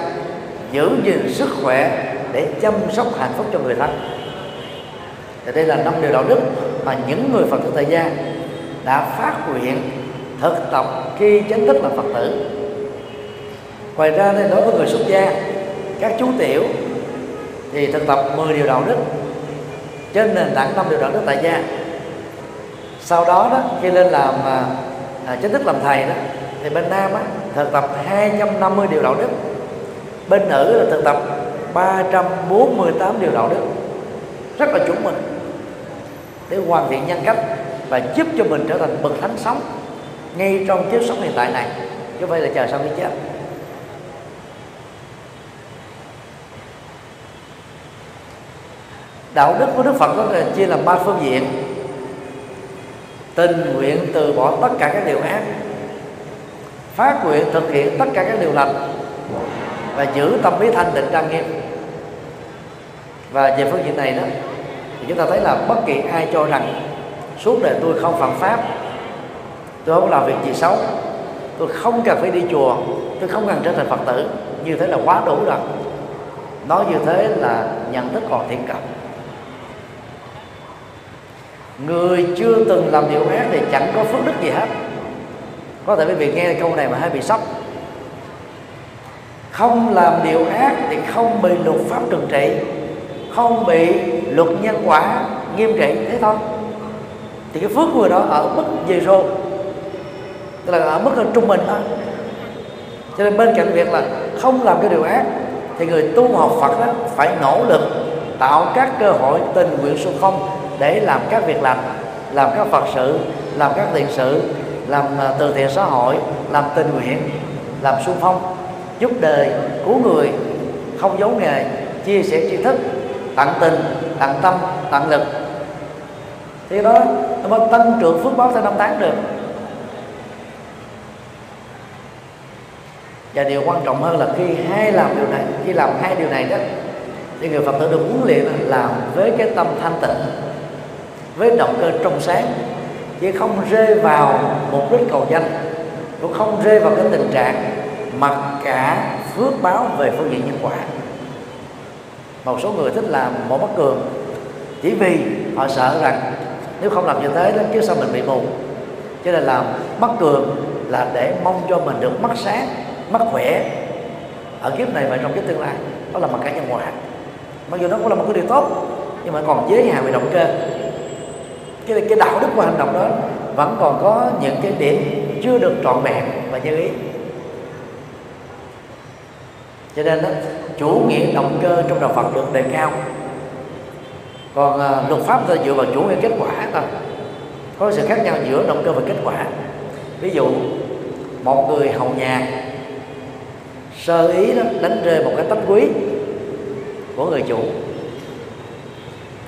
giữ gìn sức khỏe để chăm sóc hạnh phúc cho người thân. Thì đây là năm điều đạo đức mà những người Phật tử tại gia đã phát nguyện thực tập khi chính thức là Phật tử. Ngoài ra đây, đối với người xuất gia, các chú tiểu thì thực tập mười điều đạo đức trên nền tảng năm điều đạo đức tại gia. Sau đó, đó khi lên làm à, chính thức làm thầy đó, thì bên nam á, thực tập hai trăm năm mươi điều đạo đức, bên nữ là thực tập ba trăm bốn mươi tám điều đạo đức rất là chuẩn mình để hoàn thiện nhân cách và giúp cho mình trở thành bậc thánh sống ngay trong kiếp sống hiện tại này, chứ phải là chờ sau khi chết. Đạo đức của Đức Phật có thể chia làm ba phương diện: tình nguyện từ bỏ tất cả các điều ác, phát nguyện thực hiện tất cả các điều lành, và giữ tâm lý thanh tịnh trang nghiêm. Và về phương diện này đó thì chúng ta thấy là bất kỳ ai cho rằng suốt đời tôi không phạm pháp, tôi không làm việc gì xấu, tôi không cần phải đi chùa, tôi không cần trở thành Phật tử, như thế là quá đủ rồi. Nói như thế là nhận thức còn thiện cận. Người chưa từng làm điều ác thì chẳng có phước đức gì hết. Có thể quý vị nghe câu này mà hay bị sốc. Không làm điều ác thì không bị luật pháp trừng trị, không bị luật nhân quả nghiêm trị, thế thôi. Thì cái phước người đó ở mức về rồi, tức là ở mức trung bình thôi. Cho nên bên cạnh việc là không làm cái điều ác thì người tu học Phật đó phải nỗ lực tạo các cơ hội tình nguyện xung phong để làm các việc lành, làm các Phật sự, làm các thiện sự, làm từ thiện xã hội, làm tình nguyện, làm xung phong, giúp đời, cứu người, không giấu nghề, chia sẻ tri thức, tặng tình, tặng tâm, tặng lực. Thì đó nó mới tăng trưởng phước báo theo năm tháng được. Và điều quan trọng hơn là khi hai làm điều này, khi làm hai điều này đó, thì người Phật tử được huấn luyện là làm với cái tâm thanh tịnh, với động cơ trong sáng, chứ không rơi vào mục đích cầu danh, cũng không rơi vào cái tình trạng mặc cả phước báo về phương diện nhân quả. Một số người thích làm mổ mắt cường chỉ vì họ sợ rằng nếu không làm như thế đó chứ sao mình bị mù. Cho nên làm mắt cường là để mong cho mình được mắt sáng, mắt khỏe ở kiếp này và trong kiếp tương lai. Đó là mặc cả nhân quả, mặc dù nó cũng là một cái điều tốt nhưng mà còn giới hạn về động cơ. Cái, cái đạo đức của hành động đó vẫn còn có những cái điểm chưa được trọn vẹn và như ý. Cho nên đó, chủ nghĩa động cơ trong đạo Phật được đề cao, còn uh, luật pháp ta dựa vào chủ nghĩa kết quả thôi. Có sự khác nhau giữa động cơ và kết quả. Ví dụ một người hầu nhà sơ ý đó đánh rơi một cái tách quý của người chủ,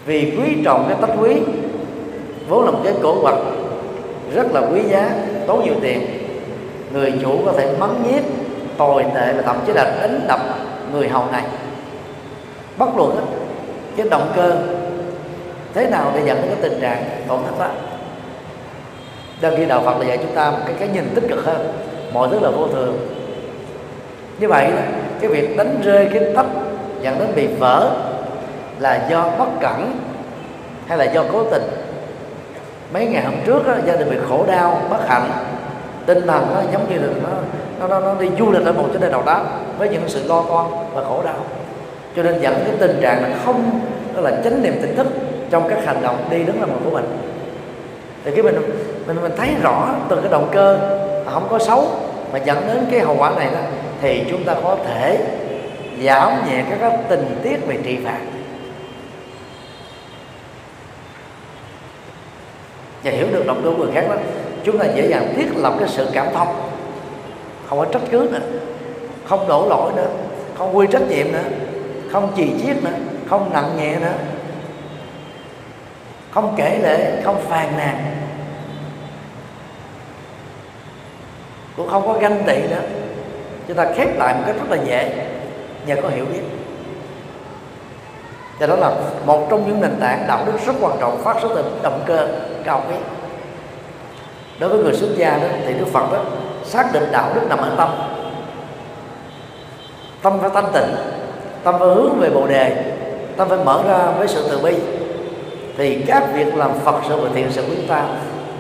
vì quý trọng cái tách quý vốn là một cái cổ vật rất là quý giá, tốn nhiều tiền, người chủ có thể mắng nhiếc tồi tệ và thậm chí là đánh đập người hầu này. Bất luận cái động cơ thế nào để dẫn đến cái tình trạng tổn thất đó. Đôi khi đạo Phật là dạy chúng ta một cái, cái nhìn tích cực hơn, mọi thứ là vô thường. Như vậy cái việc đánh rơi cái tách dẫn đến bị vỡ là do bất cẩn hay là do cố tình. Mấy ngày hôm trước đó, gia đình bị khổ đau, bất hạnh, tinh thần nó giống như là nó, nó, nó đi du lịch ở một chỗ nơi nào đó với những sự lo toan và khổ đau, cho nên dẫn cái tình trạng là không, đó là chánh niệm tỉnh thức trong các hành động đi đứng làm người của mình. Thì khi mình mình mình thấy rõ từ cái động cơ không có xấu mà dẫn đến cái hậu quả này đó, thì chúng ta có thể giảm nhẹ các, các tình tiết về trị phạt. Và hiểu được động cơ của người khác đó, chúng ta dễ dàng thiết lập cái sự cảm thông, không có trách cứ nữa, không đổ lỗi nữa, không quy trách nhiệm nữa, không chì chiết nữa, không nặng nhẹ nữa, không kể lệ, không phàn nàn, cũng không có ganh tị nữa. Chúng ta khép lại một cách rất là dễ nhờ có hiểu biết. Và đó là một trong những nền tảng đạo đức rất quan trọng phát xuất từ động cơ cao quý. Đối với người xuất gia đó, thì Đức Phật đó, xác định đạo đức nằm ở tâm. Tâm phải thanh tịnh, tâm phải hướng về Bồ Đề, tâm phải mở ra với sự từ bi, thì các việc làm Phật sự và thiện sự của chúng ta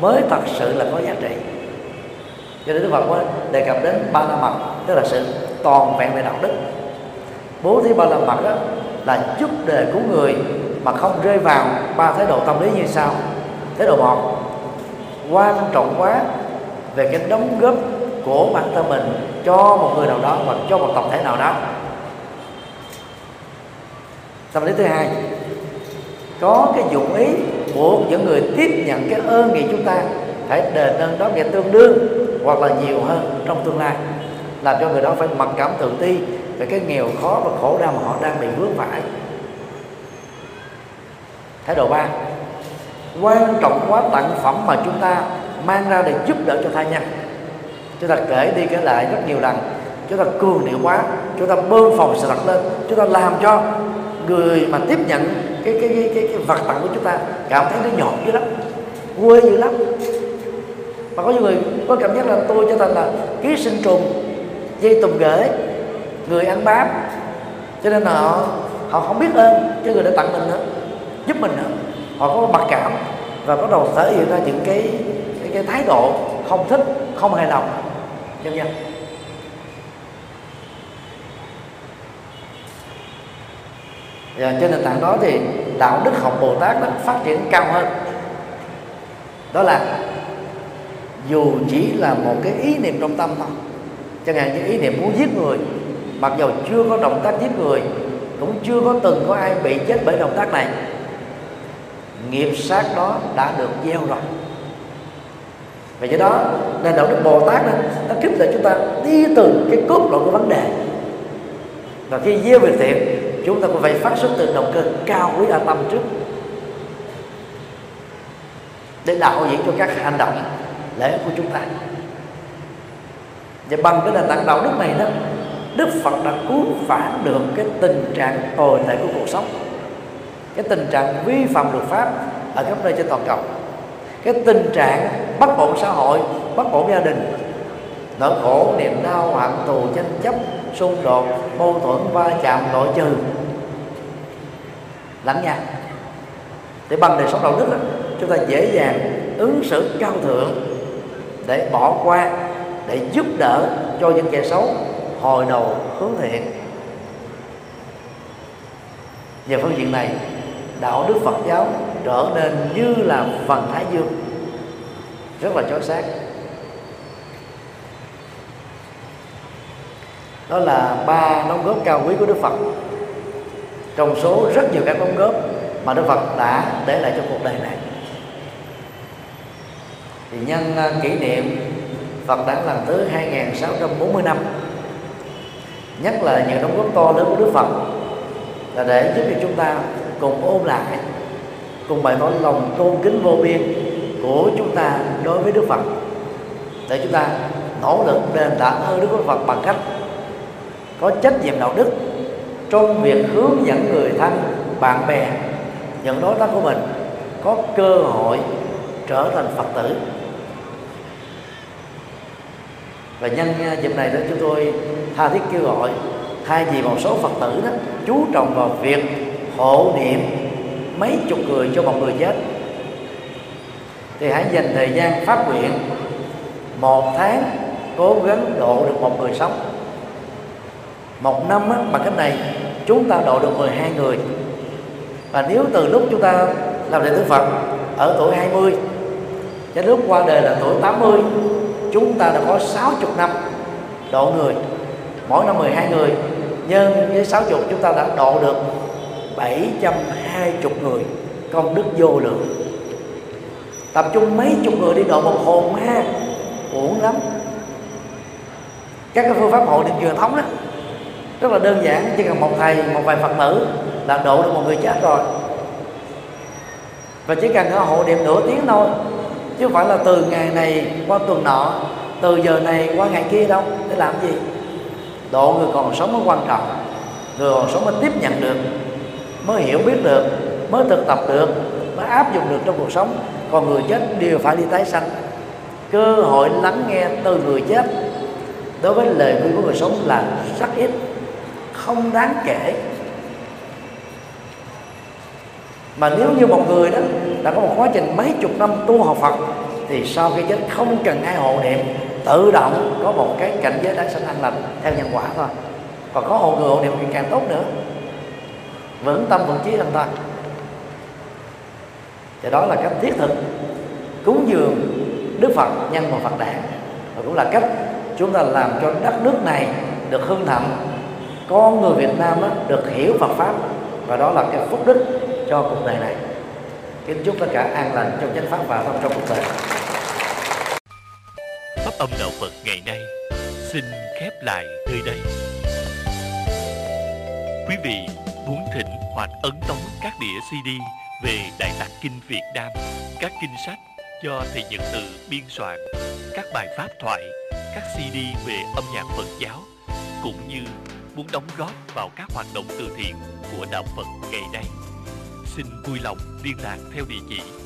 mới thật sự là có giá trị. Cho nên Đức Phật đề cập đến ba la mật, tức là sự toàn vẹn về đạo đức. Bố thí ba la mật đó là giúp đời của người mà không rơi vào ba thái độ tâm lý như sau. Thái độ một, quan trọng quá về cái đóng góp của bản thân mình cho một người nào đó hoặc cho một tập thể nào đó. Tâm lý thứ hai, có cái dụng ý của những người tiếp nhận cái ơn nghĩa chúng ta hãy đền ơn đó nghĩa tương đương hoặc là nhiều hơn trong tương lai, làm cho người đó phải mặc cảm tự ti về cái nghèo khó và khổ đau mà họ đang bị vướng phải. Thái độ ba, quan trọng quá tặng phẩm mà chúng ta mang ra để giúp đỡ cho tha nhân. Chúng ta kể đi kể lại rất nhiều lần, chúng ta cường điệu quá, chúng ta bơm phòng sự thật lên, chúng ta làm cho người mà tiếp nhận cái cái cái cái, cái vật tặng của chúng ta cảm thấy nó nhọn dữ lắm, quê dữ lắm. Mà có những người có cảm giác là tôi trở thành là ký sinh trùng, dây tùng ghế, người ăn bám, cho nên là họ họ không biết ơn cho người đã tặng mình nữa, giúp mình nữa, họ có mặc cảm và bắt đầu thể hiện ra những cái cái, cái thái độ không thích, không hài lòng. Nhân dân và trên nền tảng đó thì đạo đức học Bồ Tát nó phát triển cao hơn, đó là dù chỉ là một cái ý niệm trong tâm thôi, chẳng hạn như ý niệm muốn giết người, mặc dù chưa có động tác giết người, cũng chưa có từng có ai bị chết bởi động tác này, nghiệp sát đó đã được gieo rồi. Vì vậy đó nên đạo đức Bồ Tát đó, nó khích lệ chúng ta đi từ cái cốt lõi của vấn đề, và khi gieo về thiện chúng ta cũng phải phát xuất từ động cơ cao quý a tâm trước để đạo diễn cho các hành động lễ của chúng ta. Và bằng cái nền tảng đạo đức này đó, Đức Phật đã cứu vãn được cái tình trạng tồi tệ của cuộc sống, cái tình trạng vi phạm luật pháp ở khắp nơi trên toàn cầu, cái tình trạng bất ổn xã hội, bất ổn gia đình, nỗi khổ, niềm đau, hận thù, tranh chấp, xung đột, mâu thuẫn, va chạm, loại trừ lẫn nhau. Để bằng đời sống đạo đức đó, chúng ta dễ dàng ứng xử cao thượng để bỏ qua, để giúp đỡ cho những kẻ xấu hồi đầu hướng thiện. Về phương diện này, đạo đức Phật giáo trở nên như là vầng thái dương, rất là chói sáng. Đó là ba đóng góp cao quý của Đức Phật trong số rất nhiều các đóng góp mà Đức Phật đã để lại cho cuộc đời này. Thì nhân kỷ niệm Phật đản lần thứ hai nghìn sáu trăm bốn mươi năm, nhất là những đóng góp to lớn của Đức Phật là để giúp cho chúng ta cùng ôm lại, cùng bày tỏ lòng tôn kính vô biên của chúng ta đối với Đức Phật, để chúng ta nỗ lực đền đáp ơn đức của Phật bằng cách có trách nhiệm đạo đức trong việc hướng dẫn người thân, bạn bè, những đối tác của mình có cơ hội trở thành Phật tử. Và nhân dịp này đó, chúng tôi tha thiết kêu gọi thay vì một số Phật tử đó chú trọng vào việc hộ niệm mấy chục người cho một người chết, thì hãy dành thời gian phát nguyện một tháng cố gắng độ được một người sống, một năm á, bằng cách này chúng ta độ được mười hai người. Và nếu từ lúc chúng ta làm đệ tử Phật ở tuổi hai mươi cho lúc qua đời là tuổi tám mươi, chúng ta đã có sáu mươi năm độ người, mỗi năm mười hai người nhân với sáu mươi, chúng ta đã độ được bảy trăm hai mươi người, công đức vô lượng. Tập trung mấy chục người đi độ một hồn ma uổng lắm. Các cái phương pháp hộ niệm truyền thống đó rất là đơn giản, chỉ cần một thầy, một vài Phật tử là độ được một người chết rồi. Và chỉ cần hộ niệm nửa tiếng thôi, chứ không phải là từ ngày này qua tuần nọ, từ giờ này qua ngày kia đâu. Để làm gì? Độ người còn sống mới quan trọng, người còn sống mới tiếp nhận được, mới hiểu biết được, mới thực tập được, mới áp dụng được trong cuộc sống. Còn người chết đều phải đi tái sanh. Cơ hội lắng nghe từ người chết đối với lời khuyên của người sống là rất ít, không đáng kể. Mà nếu như một người đó đã có một quá trình mấy chục năm tu học Phật, thì sau khi chết không cần ai hộ niệm, tự động có một cái cảnh giới đáng sanh an lành theo nhân quả thôi. Còn có hộ người hộ niệm thì càng tốt nữa, vững tâm vững chí làm ta. Thì đó là cách thiết thực cúng dường Đức Phật nhân và Phật đản, và cũng là cách chúng ta làm cho đất nước này được hưng thịnh, con người Việt Nam đó được hiểu Phật pháp Và đó là cái phúc đức cho cuộc đời này. Kính chúc tất cả an lành trong chánh pháp và trong cuộc đời. Pháp âm đạo Phật ngày nay xin khép lại nơi đây. Quý vị muốn thỉnh hoặc ấn tống các đĩa xê đê về Đại Tạng Kinh Việt Nam, các kinh sách do Thầy Nhật Từ biên soạn, các bài pháp thoại, các xê đê về âm nhạc Phật giáo, cũng như muốn đóng góp vào các hoạt động từ thiện của đạo Phật ngày nay, xin vui lòng liên lạc theo địa chỉ